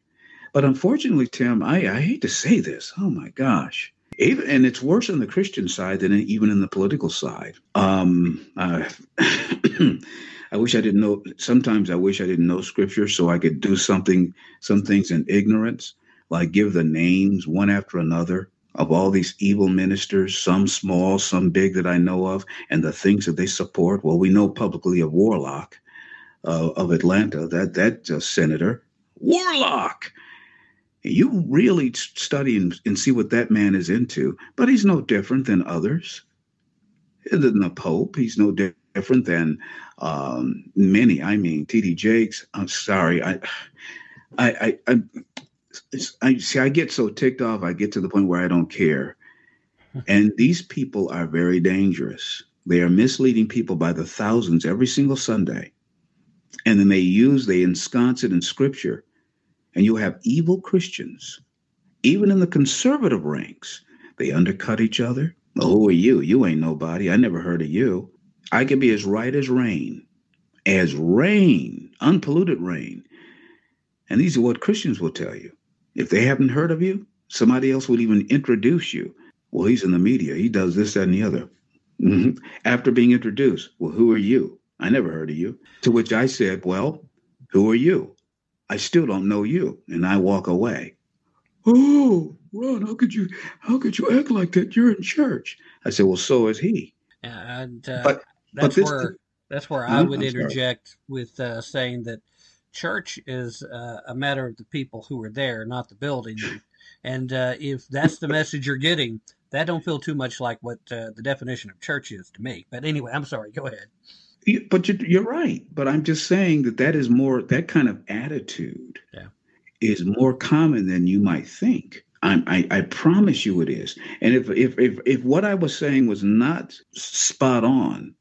But unfortunately, Tim, I, I hate to say this. Oh, my gosh. Even, and it's worse on the Christian side than even in the political side. Um, uh, I wish I didn't know. Sometimes I wish I didn't know scripture so I could do something, some things in ignorance, like give the names one after another of all these evil ministers, some small, some big that I know of, and the things that they support. Well, we know publicly of Warlock uh, of Atlanta, that that uh, senator, Warlock. You really study and, and see what that man is into, but he's no different than others, than the Pope. He's no di- different than um, many. I mean, T D Jakes. I'm sorry, I, I, I. I I see, I get so ticked off, I get to the point where I don't care. And these people are very dangerous. They are misleading people by the thousands every single Sunday. And then they use, they ensconce it in scripture. And you have evil Christians, even in the conservative ranks. They undercut each other. Well, who are you? You ain't nobody. I never heard of you. I can be as right as rain, as rain, unpolluted rain. And these are what Christians will tell you. If they haven't heard of you, somebody else would even introduce you. Well, he's in the media. He does this, that, and the other. Mm-hmm. After being introduced, well, who are you? I never heard of you. To which I said, well, who are you? I still don't know you. And I walk away. Oh, Ron, how could you, how could you act like that? You're in church. I said, well, so is he. And uh, but, that's, but this, where, that's where I would interject with uh, saying that church is uh, a matter of the people who are there, not the building. And uh, if that's the message you're getting, that don't feel too much like what uh, the definition of church is to me. But anyway, I'm sorry. Go ahead. But you're right. But I'm just saying that that is more, that kind of attitude yeah. is more common than you might think. I'm, I, I promise you it is. And if, if, if, if what I was saying was not spot on,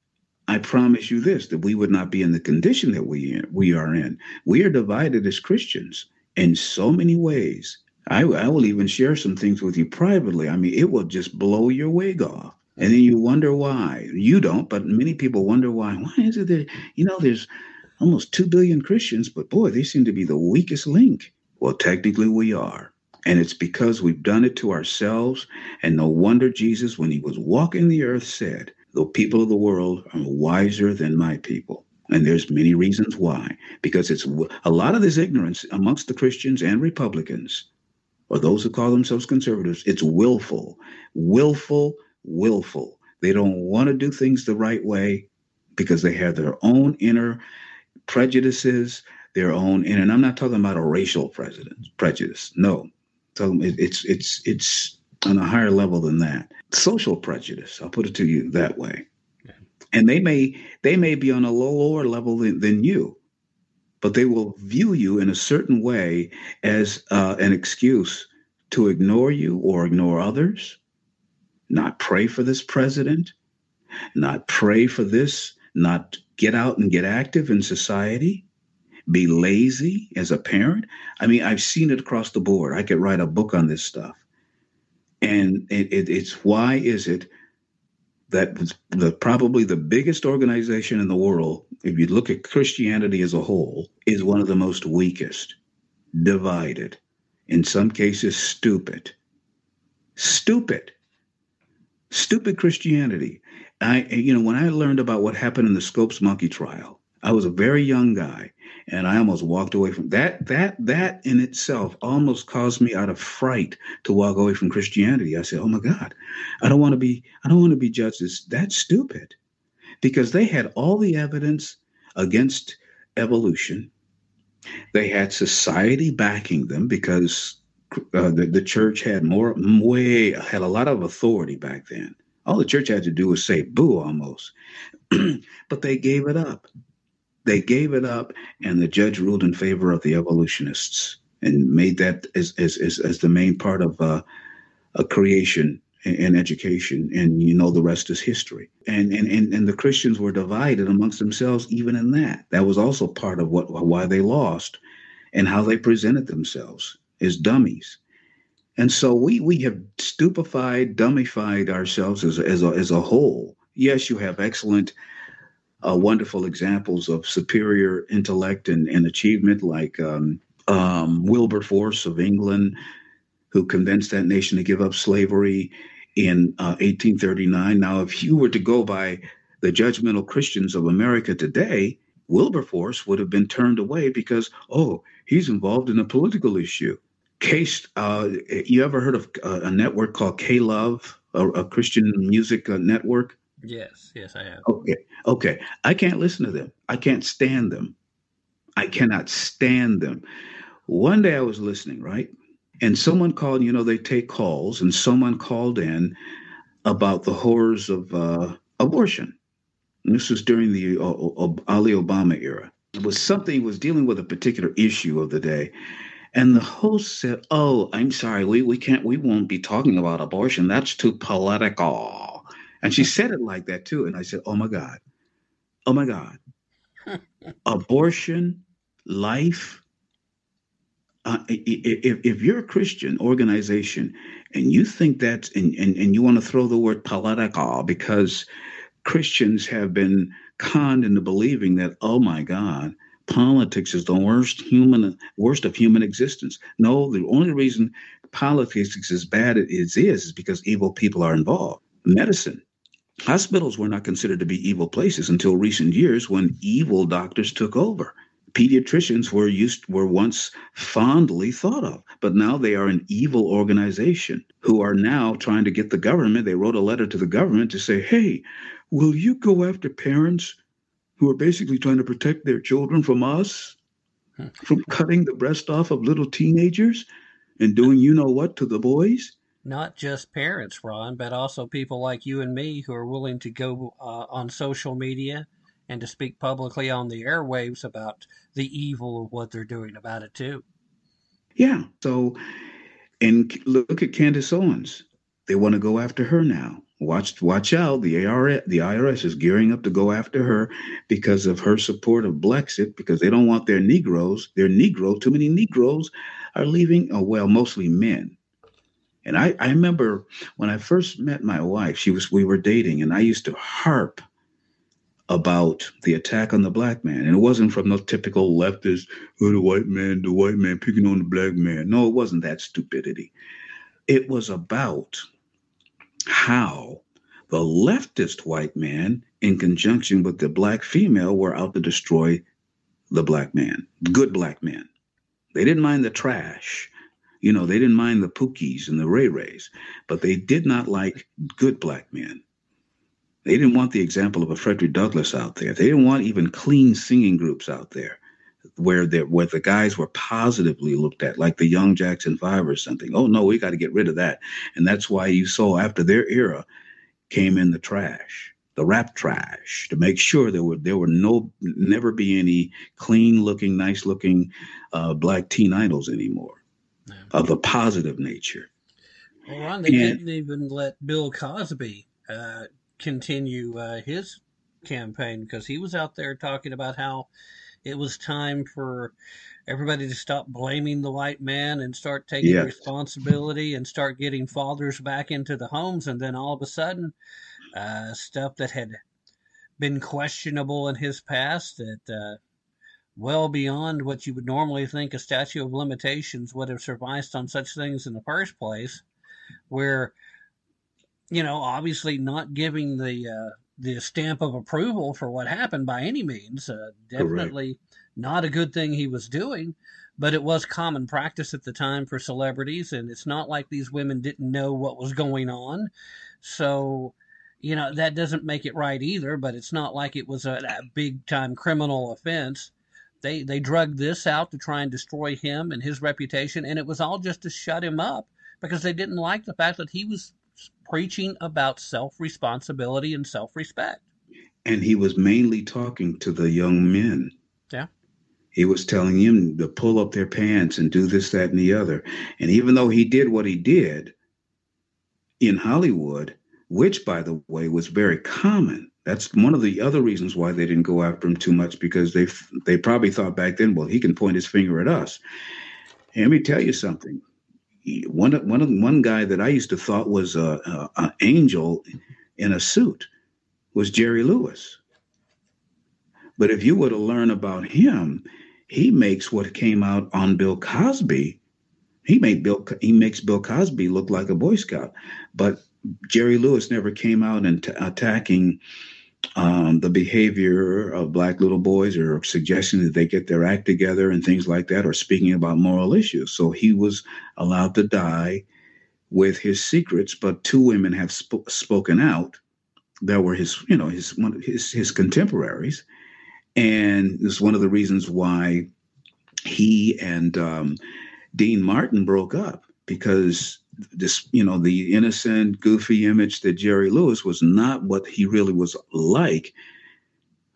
I promise you this, that we would not be in the condition that we we are in. We are divided as Christians in so many ways. I, I will even share some things with you privately. I mean, it will just blow your wig off. And then you wonder why. You don't, but many people wonder why. Why is it that, you know, there's almost two billion Christians, but boy, they seem to be the weakest link. Well, technically we are. And it's because we've done it to ourselves. And no wonder Jesus, when he was walking the earth, said, the people of the world are wiser than my people. And there's many reasons why. Because it's a lot of this ignorance amongst the Christians and Republicans, or those who call themselves conservatives, it's willful, willful, willful. They don't want to do things the right way because they have their own inner prejudices, their own inner, and I'm not talking about a racial prejudice. No. So it's it's it's on a higher level than that. Social prejudice, I'll put it to you that way. Yeah. And they may they may be on a lower level than, than you, but they will view you in a certain way as uh, an excuse to ignore you or ignore others, not pray for this president, not pray for this, not get out and get active in society, be lazy as a parent. I mean, I've seen it across the board. I could write a book on this stuff. And it, it, it's why is it that the probably the biggest organization in the world, if you look at Christianity as a whole, is one of the most weakest, divided, in some cases stupid, stupid, stupid Christianity. I, you know, when I learned about what happened in the Scopes Monkey trial, I was a very young guy, And I almost walked away from that. That that in itself almost caused me out of fright to walk away from Christianity. I said, oh, my God, I don't want to be I don't want to be judged as that stupid, because they had all the evidence against evolution. They had society backing them because uh, the, the church had more way had a lot of authority back then. All the church had to do was say boo almost. But they gave it up. They gave it up, and the judge ruled in favor of the evolutionists and made that as as as, as the main part of uh, a creation and education. And, you know, the rest is history. And, and and and the Christians were divided amongst themselves even in that. That was also part of what why they lost and how they presented themselves as dummies. And so we we have stupefied, dummified ourselves as as a, as a whole. Yes, you have excellent, uh, wonderful examples of superior intellect and, and achievement, like um, um, Wilberforce of England, who convinced that nation to give up slavery in uh, eighteen thirty-nine. Now, if you were to go by the judgmental Christians of America today, Wilberforce would have been turned away because, oh, he's involved in a political issue. Case, uh, you ever heard of a, a network called K-Love, a, a Christian music uh, network? Yes, yes, I have. Okay, okay. I can't listen to them. I can't stand them. I cannot stand them. One day I was listening, right? And someone called, you know, they take calls, and someone called in about the horrors of uh, abortion. And this was during the uh, Ali Obama era. It was something, was dealing with a particular issue of the day. And the host said, oh, I'm sorry, we, we can't, we won't be talking about abortion. That's too political. And she said it like that, too. And I said, oh, my God. Oh, my God. Abortion, life. Uh, if, if you're a Christian organization and you think that's, and, and, and you want to throw the word political because Christians have been conned into believing that, oh, my God, politics is the worst human, worst of human existence. No, the only reason politics is bad it is is because evil people are involved. Medicine. Hospitals were not considered to be evil places until recent years when evil doctors took over. Pediatricians were used were once fondly thought of, but now they are an evil organization who are now trying to get the government. They wrote a letter to the government to say, hey, will you go after parents who are basically trying to protect their children from us, from cutting the breast off of little teenagers and doing you know what to the boys? Not just parents, Ron, but also people like you and me who are willing to go uh, on social media and to speak publicly on the airwaves about the evil of what they're doing about it, too. Yeah. So, and look at Candace Owens. They want to go after her now. Watch, watch out. The I R S, the I R S is gearing up to go after her because of her support of Blexit, because they don't want their Negroes, their Negro, too many Negroes are leaving, oh, well, mostly men. And I, I remember when I first met my wife, she was we were dating, and I used to harp about the attack on the black man. And it wasn't from the typical leftist, oh, the white man, the white man picking on the black man. No, it wasn't that stupidity. It was about how the leftist white man, in conjunction with the black female, were out to destroy the black man, good black men. They didn't mind the trash. You know, they didn't mind the Pookies and the Ray Rays, but they did not like good black men. They didn't want the example of a Frederick Douglass out there. They didn't want even clean singing groups out there where the, where the guys were positively looked at, like the Young Jackson Five or something. Oh, no, we got to get rid of that. And that's why you saw after their era came in the trash, the rap trash, to make sure there were there were no never be any clean looking, nice looking uh, black teen idols anymore. No. Of a positive nature. Well, Ron, they and, didn't even let Bill Cosby uh, continue uh, his campaign because he was out there talking about how it was time for everybody to stop blaming the white man and start taking yes. responsibility and start getting fathers back into the homes. And then all of a sudden, uh, stuff that had been questionable in his past that uh, well beyond what you would normally think a statute of limitations would have survived on such things in the first place, where, you know, obviously not giving the uh, the stamp of approval for what happened by any means, uh, definitely Correct. not a good thing he was doing, but it was common practice at the time for celebrities, and it's not like these women didn't know what was going on. So, you know, that doesn't make it right either, but it's not like it was a, a big-time criminal offense. They, they drugged this out to try and destroy him and his reputation, and it was all just to shut him up because they didn't like the fact that he was preaching about self-responsibility and self-respect. And he was mainly talking to the young men. Yeah. He was telling them to pull up their pants and do this, that, and the other. And even though he did what he did in Hollywood, which, by the way, was very common. That's one of the other reasons why they didn't go after him too much, because they they probably thought back then, well, he can point his finger at us. And let me tell you something. One one one guy that I used to thought was a an angel in a suit was Jerry Lewis. But if you were to learn about him, he makes what came out on Bill Cosby. He made Bill he makes Bill Cosby look like a Boy Scout, but Jerry Lewis never came out and t- attacking um, the behavior of black little boys or suggesting that they get their act together and things like that, or speaking about moral issues. So he was allowed to die with his secrets, but two women have sp- spoken out that were his, you know, his, one, his, his contemporaries. And it's one of the reasons why he and um, Dean Martin broke up, because this, you know, the innocent, goofy image that Jerry Lewis was not what he really was like.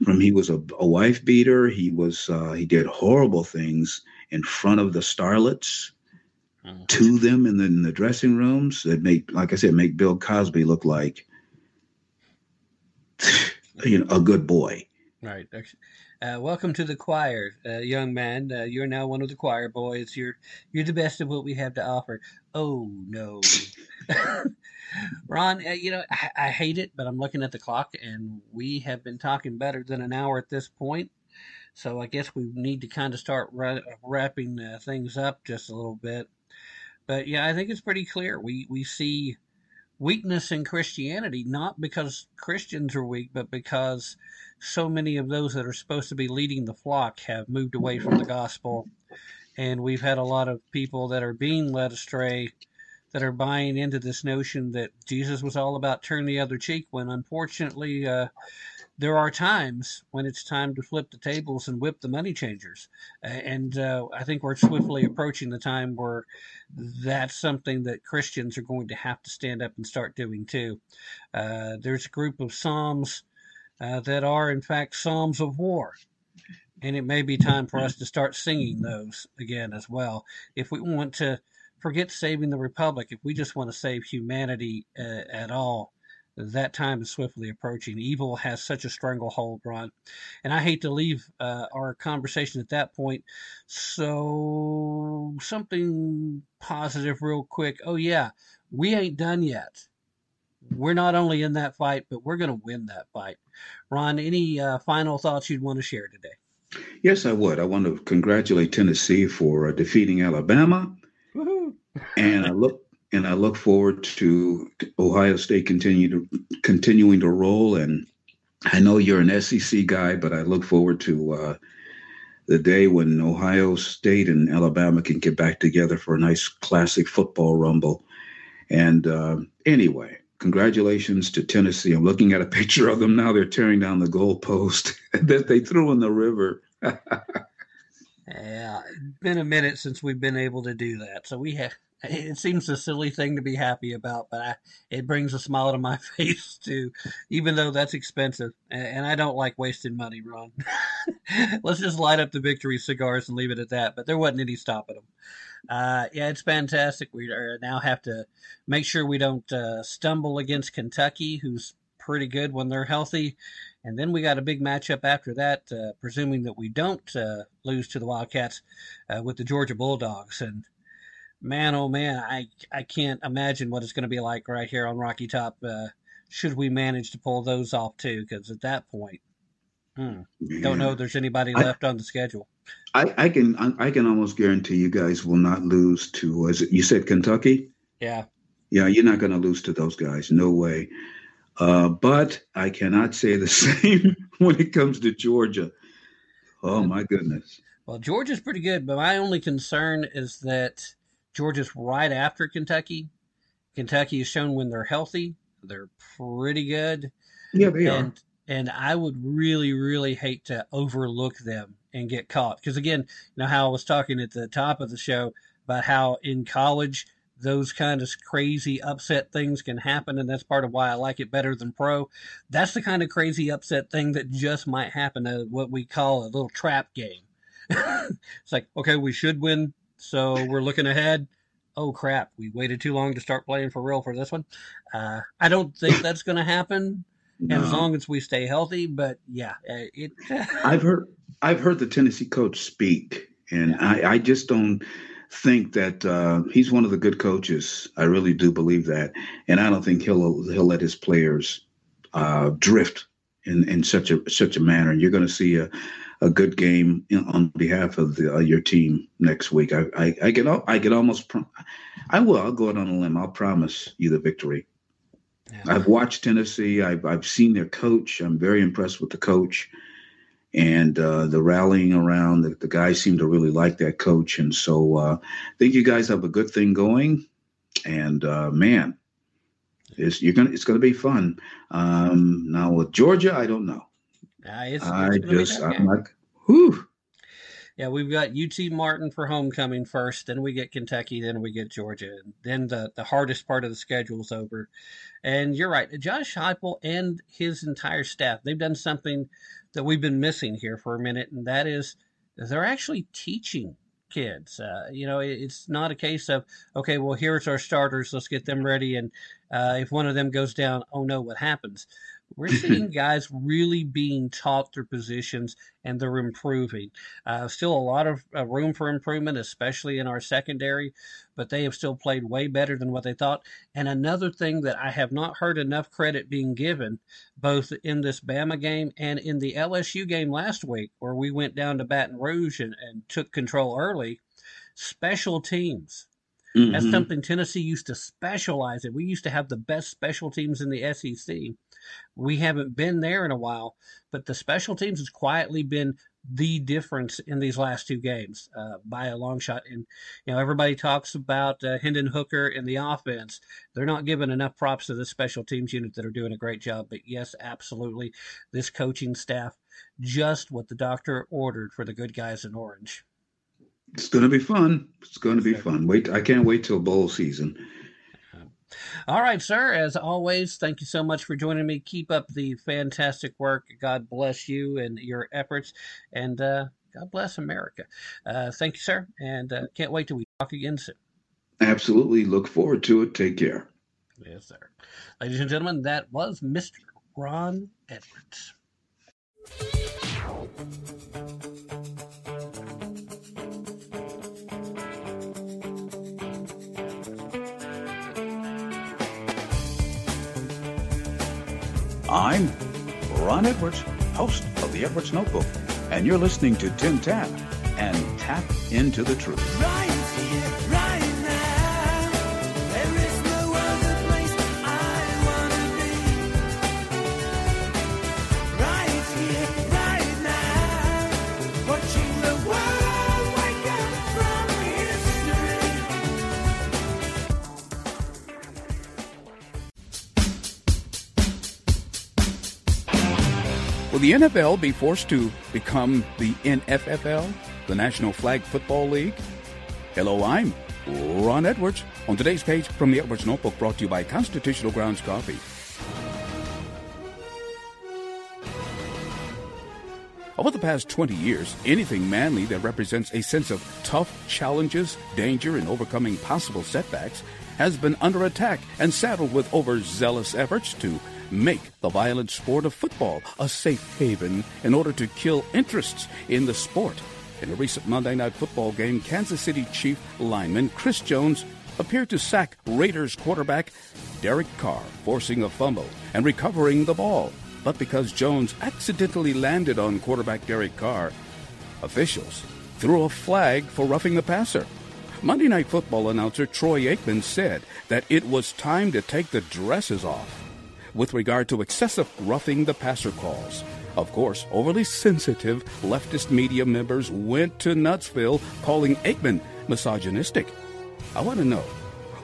From he was a, a wife beater. He was uh, he did horrible things in front of the starlets, oh. to them in the, in the dressing rooms that make, like I said, make Bill Cosby look like, you know, a good boy. Right. Uh, welcome to the choir, uh, young man. Uh, you're now one of the choir boys. You're you're the best of what we have to offer. Oh, no. Ron, uh, you know, I, I hate it, but I'm looking at the clock, and we have been talking better than an hour at this point. So I guess we need to kind of start ra- wrapping uh, things up just a little bit. But, yeah, I think it's pretty clear. We, we see weakness in Christianity, not because Christians are weak, but because so many of those that are supposed to be leading the flock have moved away from the gospel. And we've had a lot of people that are being led astray, that are buying into this notion that Jesus was all about turn the other cheek, when unfortunately uh, there are times when it's time to flip the tables and whip the money changers. And uh, I think we're swiftly approaching the time where that's something that Christians are going to have to stand up and start doing too. Uh, there's a group of Psalms Uh, that are, in fact, Psalms of War. And it may be time for us to start singing those again as well. If we want to forget saving the Republic, if we just want to save humanity uh, at all, that time is swiftly approaching. Evil has such a stranglehold, Ron. And I hate to leave uh, our conversation at that point. So something positive real quick. Oh, yeah, we ain't done yet. We're not only in that fight, but we're going to win that fight. Ron, any uh, final thoughts you'd want to share today? Yes, I would. I want to congratulate Tennessee for uh, defeating Alabama. Woo-hoo. and I look and I look forward to Ohio State continue to, continuing to roll. And I know you're an S E C guy, but I look forward to uh, the day when Ohio State and Alabama can get back together for a nice classic football rumble. And uh, anyway. Congratulations to Tennessee. I'm looking at a picture of them now. They're tearing down the goalpost that they threw in the river. Yeah, it's been a minute since we've been able to do that. So we have. It seems a silly thing to be happy about, but I, it brings a smile to my face too, even though that's expensive. And, and I don't like wasting money, Ron. Let's just light up the victory cigars and leave it at that. But there wasn't any stopping them. Uh, yeah, it's fantastic. We are, now have to make sure we don't uh, stumble against Kentucky, who's pretty good when they're healthy. And then we got a big matchup after that, uh, presuming that we don't uh, lose to the Wildcats uh, with the Georgia Bulldogs. And man, oh man, I, I can't imagine what it's going to be like right here on Rocky Top uh, should we manage to pull those off too, because at that point, hmm, yeah. don't know if there's anybody left I, on the schedule. I, I can I, I can almost guarantee you guys will not lose to, as you said, Kentucky? Yeah. Yeah, you're not going to lose to those guys, no way. Uh, but I cannot say the same when it comes to Georgia. Oh, my goodness. Well, Georgia's pretty good, but my only concern is that Georgia's right after Kentucky. Kentucky has shown when they're healthy, they're pretty good. Yeah, they and, are. And I would really, really hate to overlook them and get caught. Because, again, you know how I was talking at the top of the show about how in college those kind of crazy upset things can happen, and that's part of why I like it better than pro. That's the kind of crazy upset thing that just might happen at what we call a little trap game. It's like, okay, we should win, so we're looking ahead. Oh, crap, we waited too long to start playing for real for this one. Uh, I don't think that's going to happen. No. As long as we stay healthy, but yeah, it. I've heard I've heard the Tennessee coach speak, and yeah. I, I just don't think that uh, he's one of the good coaches. I really do believe that, and I don't think he'll he'll let his players uh, drift in, in such a such a manner. And you're going to see a, a good game in, on behalf of the, uh, your team next week. I I, I get I get almost prom- I will I'll go out on a limb. I'll promise you the victory. Yeah. I've watched Tennessee. I've I've seen their coach. I'm very impressed with the coach, and uh, the rallying around. The, the guys seem to really like that coach, and so uh, I think you guys have a good thing going. And uh, man, it's you're gonna it's gonna be fun. Um, now with Georgia, I don't know. Uh, it's, I it's just I'm like, whew. Yeah, we've got U T Martin for homecoming first, then we get Kentucky, then we get Georgia. And then the, the hardest part of the schedule is over. And you're right, Josh Heupel and his entire staff, they've done something that we've been missing here for a minute, and that is they're actually teaching kids. Uh, you know, it, it's not a case of, okay, well, here's our starters, let's get them ready, and uh, if one of them goes down, oh, no, what happens? We're seeing guys really being taught their positions, and they're improving. Uh, still a lot of uh, room for improvement, especially in our secondary, but they have still played way better than what they thought. And another thing that I have not heard enough credit being given, both in this Bama game and in the L S U game last week, where we went down to Baton Rouge and, and took control early, special teams. Mm-hmm. That's something Tennessee used to specialize in. We used to have the best special teams in the S E C. We haven't been there in a while, but the special teams has quietly been the difference in these last two games uh, by a long shot. And, you know, everybody talks about uh, Hendon Hooker and the offense. They're not giving enough props to the special teams unit that are doing a great job. But, yes, absolutely, this coaching staff, just what the doctor ordered for the good guys in orange. It's going to be fun. It's going to be fun. Wait, I can't wait till bowl season. All right, sir. As always, thank you so much for joining me. Keep up the fantastic work. God bless you and your efforts, and uh, God bless America. Uh, thank you, sir, and uh, can't wait till we talk again soon. Absolutely. Look forward to it. Take care. Yes, sir. Ladies and gentlemen, that was Mister Ron Edwards. I'm Ron Edwards, host of the Edwards Notebook, and you're listening to Tim Tapp and Tap into the Truth. Right here, right now, there is no other place I want to be. Right here, right now, watching the world wake up from history. Will the N F L be forced to become the N F F L, the National Flag Football League? Hello, I'm Ron Edwards. On today's page from the Edwards Notebook, brought to you by Constitutional Grounds Coffee. Over the past twenty years, anything manly that represents a sense of tough challenges, danger, and overcoming possible setbacks has been under attack and saddled with overzealous efforts to make the violent sport of football a safe haven in order to kill interests in the sport. In a recent Monday Night Football game, Kansas City Chief lineman Chris Jones appeared to sack Raiders quarterback Derek Carr, forcing a fumble and recovering the ball. But because Jones accidentally landed on quarterback Derek Carr, officials threw a flag for roughing the passer. Monday Night Football announcer Troy Aikman said that it was time to take the dresses off with regard to excessive roughing the passer calls. Of course, overly sensitive leftist media members went to Nutsville calling Aikman misogynistic. I want to know,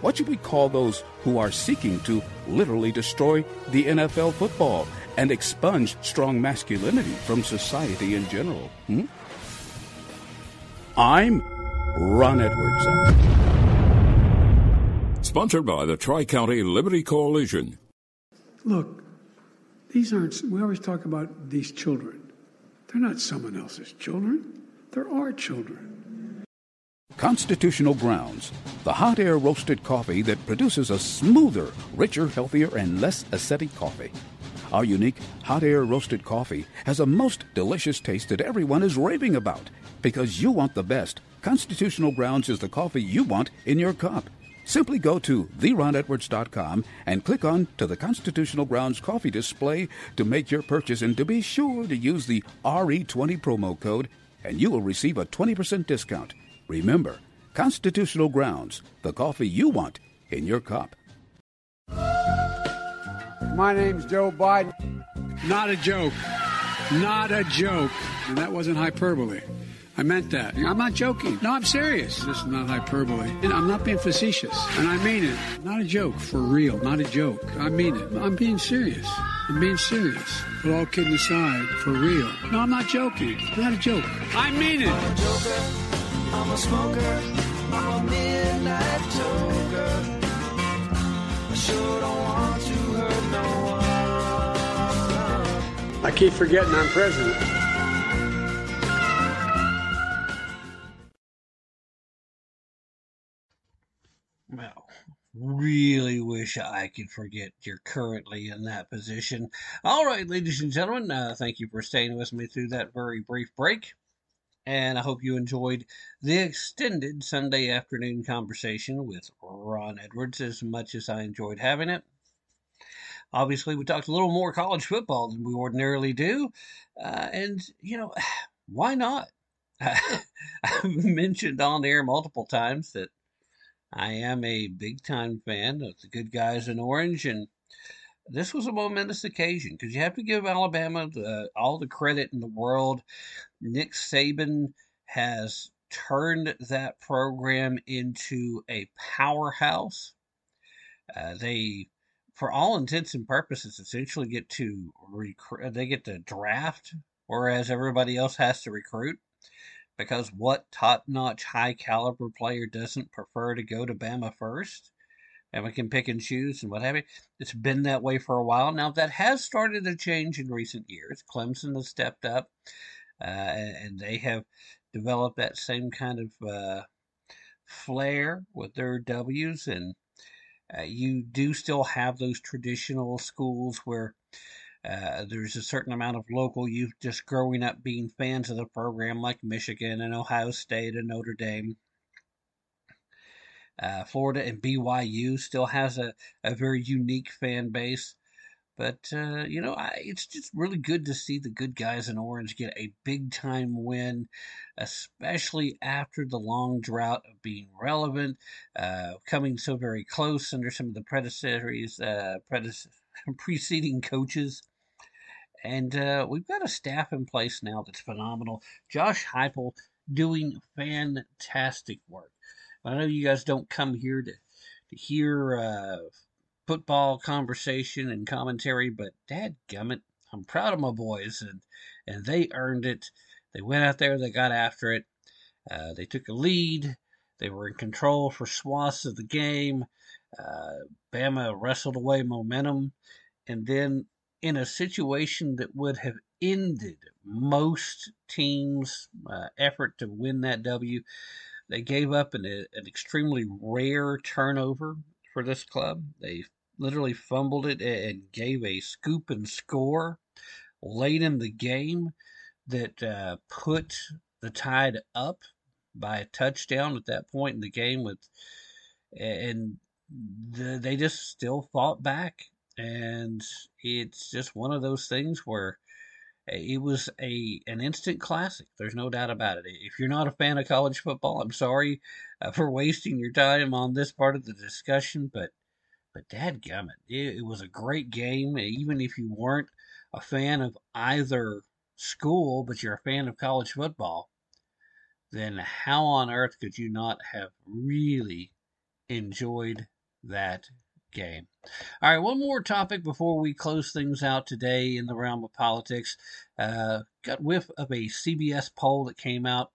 what should we call those who are seeking to literally destroy the N F L football and expunge strong masculinity from society in general? Hmm? I'm Ron Edwards. Sponsored by the Tri-County Liberty Coalition. Look, these aren't, we always talk about these children. They're not someone else's children. They're our children. Constitutional Grounds, the hot air roasted coffee that produces a smoother, richer, healthier, and less acidic coffee. Our unique hot air roasted coffee has a most delicious taste that everyone is raving about. Because you want the best, Constitutional Grounds is the coffee you want in your cup. Simply go to the ron edwards dot com and click on to the Constitutional Grounds coffee display to make your purchase, and to be sure to use the R E twenty promo code and you will receive a twenty percent discount. Remember, Constitutional Grounds, the coffee you want in your cup. My name's Joe Biden. Not a joke. Not a joke. And that wasn't hyperbole. I meant that. I'm not joking. No, I'm serious. This is not hyperbole. And I'm not being facetious. And I mean it. Not a joke. For real. Not a joke. I mean it. I'm being serious. I'm being serious. But all kidding aside, for real. No, I'm not joking. Not a joke. I mean it. I'm a joker. I'm a smoker, I'm a midnight toker. I sure don't want to hurt no one. I keep forgetting I'm president. Well, really wish I could forget you're currently in that position. All right, ladies and gentlemen, uh, thank you for staying with me through that very brief break. And I hope you enjoyed the extended Sunday afternoon conversation with Ron Edwards as much as I enjoyed having it. Obviously, we talked a little more college football than we ordinarily do. Uh, and, you know, why not? I've mentioned on air multiple times that I am a big-time fan of the good guys in orange. And this was a momentous occasion because you have to give Alabama uh, all the credit in the world. Nick Saban has turned that program into a powerhouse. Uh, they, for all intents and purposes, essentially get to recruit. They get to draft, whereas everybody else has to recruit. Because what top-notch, high-caliber player doesn't prefer to go to Bama first? And we can pick and choose and what have you. It's been that way for a while now. That has started to change in recent years. Clemson has stepped up. Uh, and they have developed that same kind of uh, flair with their W's. And uh, you do still have those traditional schools where uh, there's a certain amount of local youth just growing up being fans of the program, like Michigan and Ohio State and Notre Dame. Uh, Florida and B Y U still has a, a very unique fan base. But, uh, you know, I, it's just really good to see the good guys in orange get a big-time win, especially after the long drought of being relevant, uh, coming so very close under some of the predecessors, uh, predecessors, preceding coaches. And uh, we've got a staff in place now that's phenomenal. Josh Heupel doing fantastic work. I know you guys don't come here to, to hear uh, football conversation and commentary, but dadgummit, I'm proud of my boys, and, and they earned it. They went out there, they got after it. Uh, they took a lead. They were in control for swaths of the game. Uh, Bama wrestled away momentum. And then in a situation that would have ended most teams' uh, effort to win that W, they gave up an, an extremely rare turnover for this club. They literally fumbled it and gave a scoop and score late in the game that uh, put the Tide up by a touchdown at that point in the game. With and the, they just still fought back. And it's just one of those things where it was a an instant classic. There's no doubt about it. If you're not a fan of college football, I'm sorry uh, for wasting your time on this part of the discussion, but but dadgummit, it, it was a great game. Even if you weren't a fan of either school, but you're a fan of college football, then how on earth could you not have really enjoyed that game? All right, one more topic before we close things out today in the realm of politics. Uh, got whiff of a C B S poll that came out,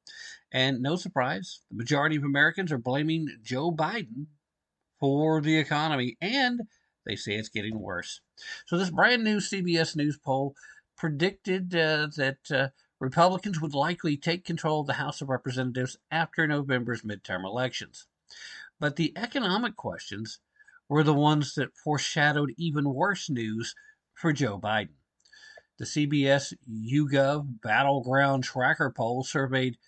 and no surprise, the majority of Americans are blaming Joe Biden for the economy, and they say it's getting worse. So this brand new C B S News poll predicted uh, that uh, Republicans would likely take control of the House of Representatives after November's midterm elections. But the economic questions were the ones that foreshadowed even worse news for Joe Biden. The C B S YouGov Battleground Tracker poll surveyed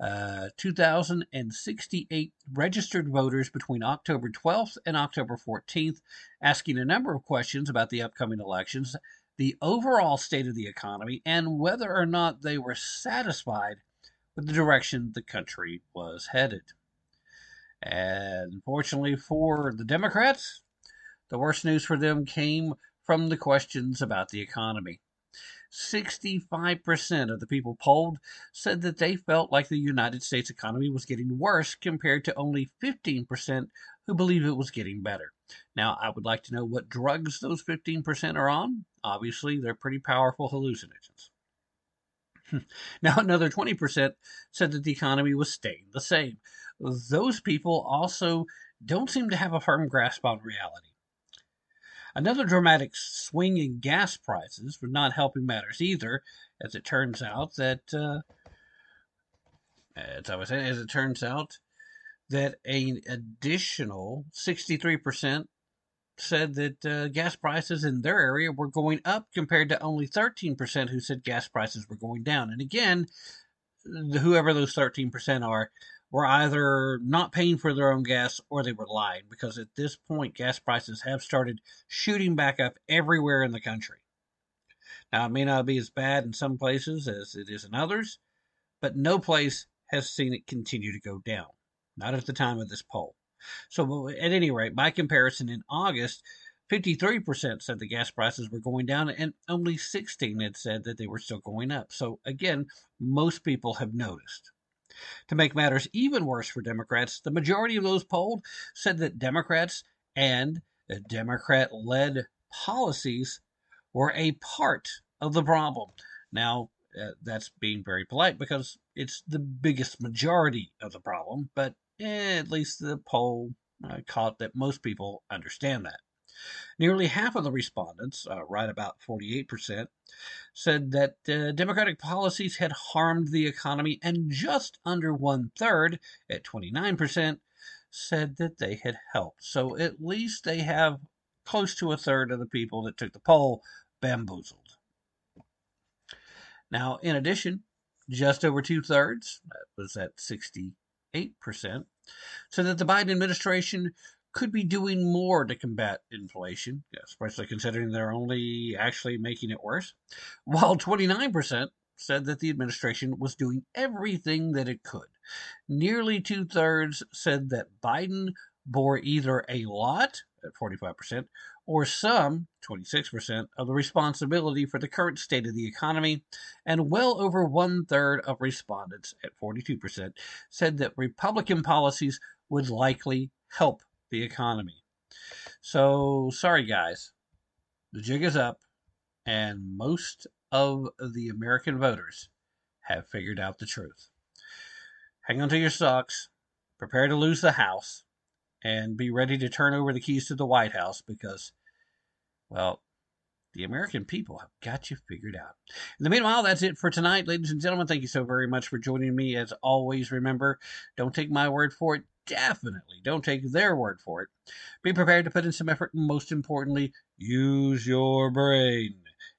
uh, two thousand sixty-eight registered voters between October twelfth and October fourteenth, asking a number of questions about the upcoming elections, the overall state of the economy, and whether or not they were satisfied with the direction the country was headed. And unfortunately for the Democrats, the worst news for them came from the questions about the economy. sixty-five percent of the people polled said that they felt like the United States economy was getting worse, compared to only fifteen percent who believe it was getting better. Now, I would like to know what drugs those fifteen percent are on. Obviously, they're pretty powerful hallucinogens. Now, another twenty percent said that the economy was staying the same. Those people also don't seem to have a firm grasp on reality. Another dramatic swing in gas prices was not helping matters either, as it turns out that, uh, as I was saying, as it turns out, that an additional sixty-three percent said that uh, gas prices in their area were going up, compared to only thirteen percent who said gas prices were going down. And again, whoever those thirteen percent are were either not paying for their own gas or they were lying, because at this point, gas prices have started shooting back up everywhere in the country. Now, it may not be as bad in some places as it is in others, but no place has seen it continue to go down. Not at the time of this poll. So at any rate, by comparison, in August, fifty-three percent said the gas prices were going down, and only sixteen percent had said that they were still going up. So again, most people have noticed. To make matters even worse for Democrats, the majority of those polled said that Democrats and Democrat-led policies were a part of the problem. Now, uh, that's being very polite, because it's the biggest majority of the problem, but eh, at least the poll uh, caught that most people understand that. Nearly half of the respondents, uh, right about forty-eight percent, said that uh, Democratic policies had harmed the economy, and just under one-third, at twenty-nine percent, said that they had helped. So at least they have close to a third of the people that took the poll bamboozled. Now, in addition, just over two-thirds, that was at sixty-eight percent, said that the Biden administration could be doing more to combat inflation, especially considering they're only actually making it worse, while twenty-nine percent said that the administration was doing everything that it could. Nearly two-thirds said that Biden bore either a lot, at forty-five percent, or some, twenty-six percent, of the responsibility for the current state of the economy, and well over one-third of respondents, at forty-two percent, said that Republican policies would likely help the economy. So, sorry guys, the jig is up, and most of the American voters have figured out the truth. Hang on to your socks, prepare to lose the House, and be ready to turn over the keys to the White House, because, well, the American people have got you figured out. In the meanwhile, that's it for tonight. Ladies and gentlemen, thank you so very much for joining me. As always, remember, don't take my word for it. Definitely don't take their word for it. Be prepared to put in some effort, and most importantly, use your brain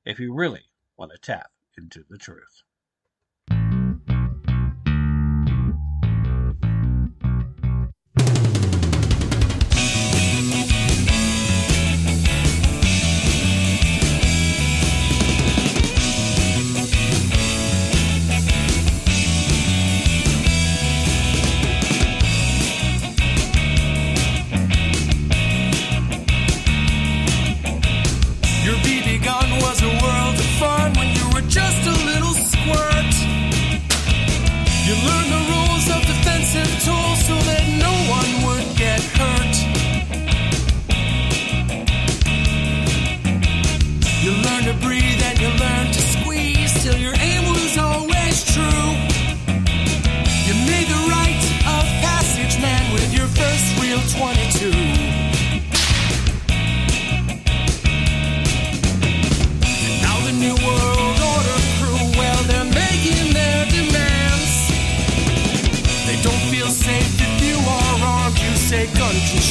if you really want to tap into the truth. Was a world of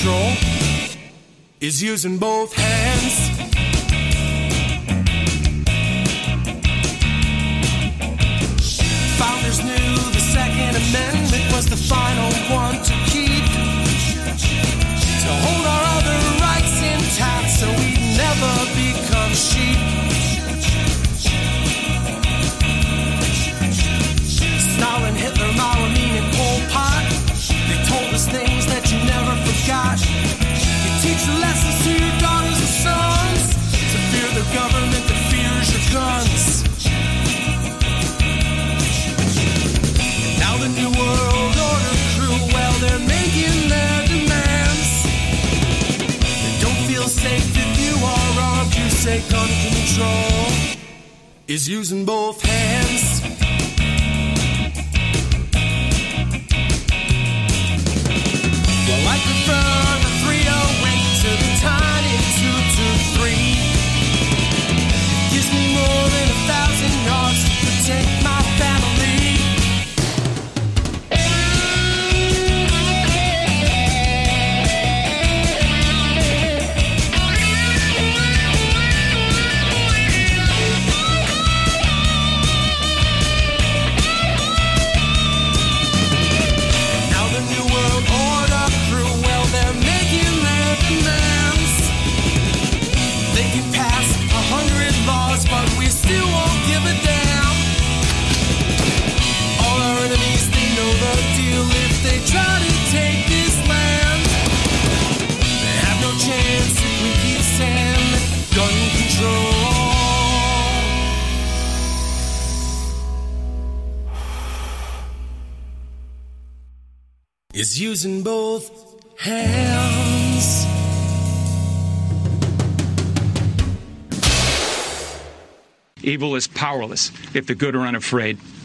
control is using both hands. Founders knew the Second Amendment was the final one to keep, to hold our other rights intact so we'd never become sheep. Stalin, Hitler, Mao, and Pol Pot, they told us things that you never forgot. You teach the lessons to your daughters and sons, to fear the government that fears your guns. Now the New World Order crew, well, they're making their demands. They don't feel safe if you are armed. You say gun control is using both hands. Well, I prefer the three oh eight to the tiny two two three. It gives me more than a thousand yards to protect my family. Is using both hands. Evil is powerless if the good are unafraid.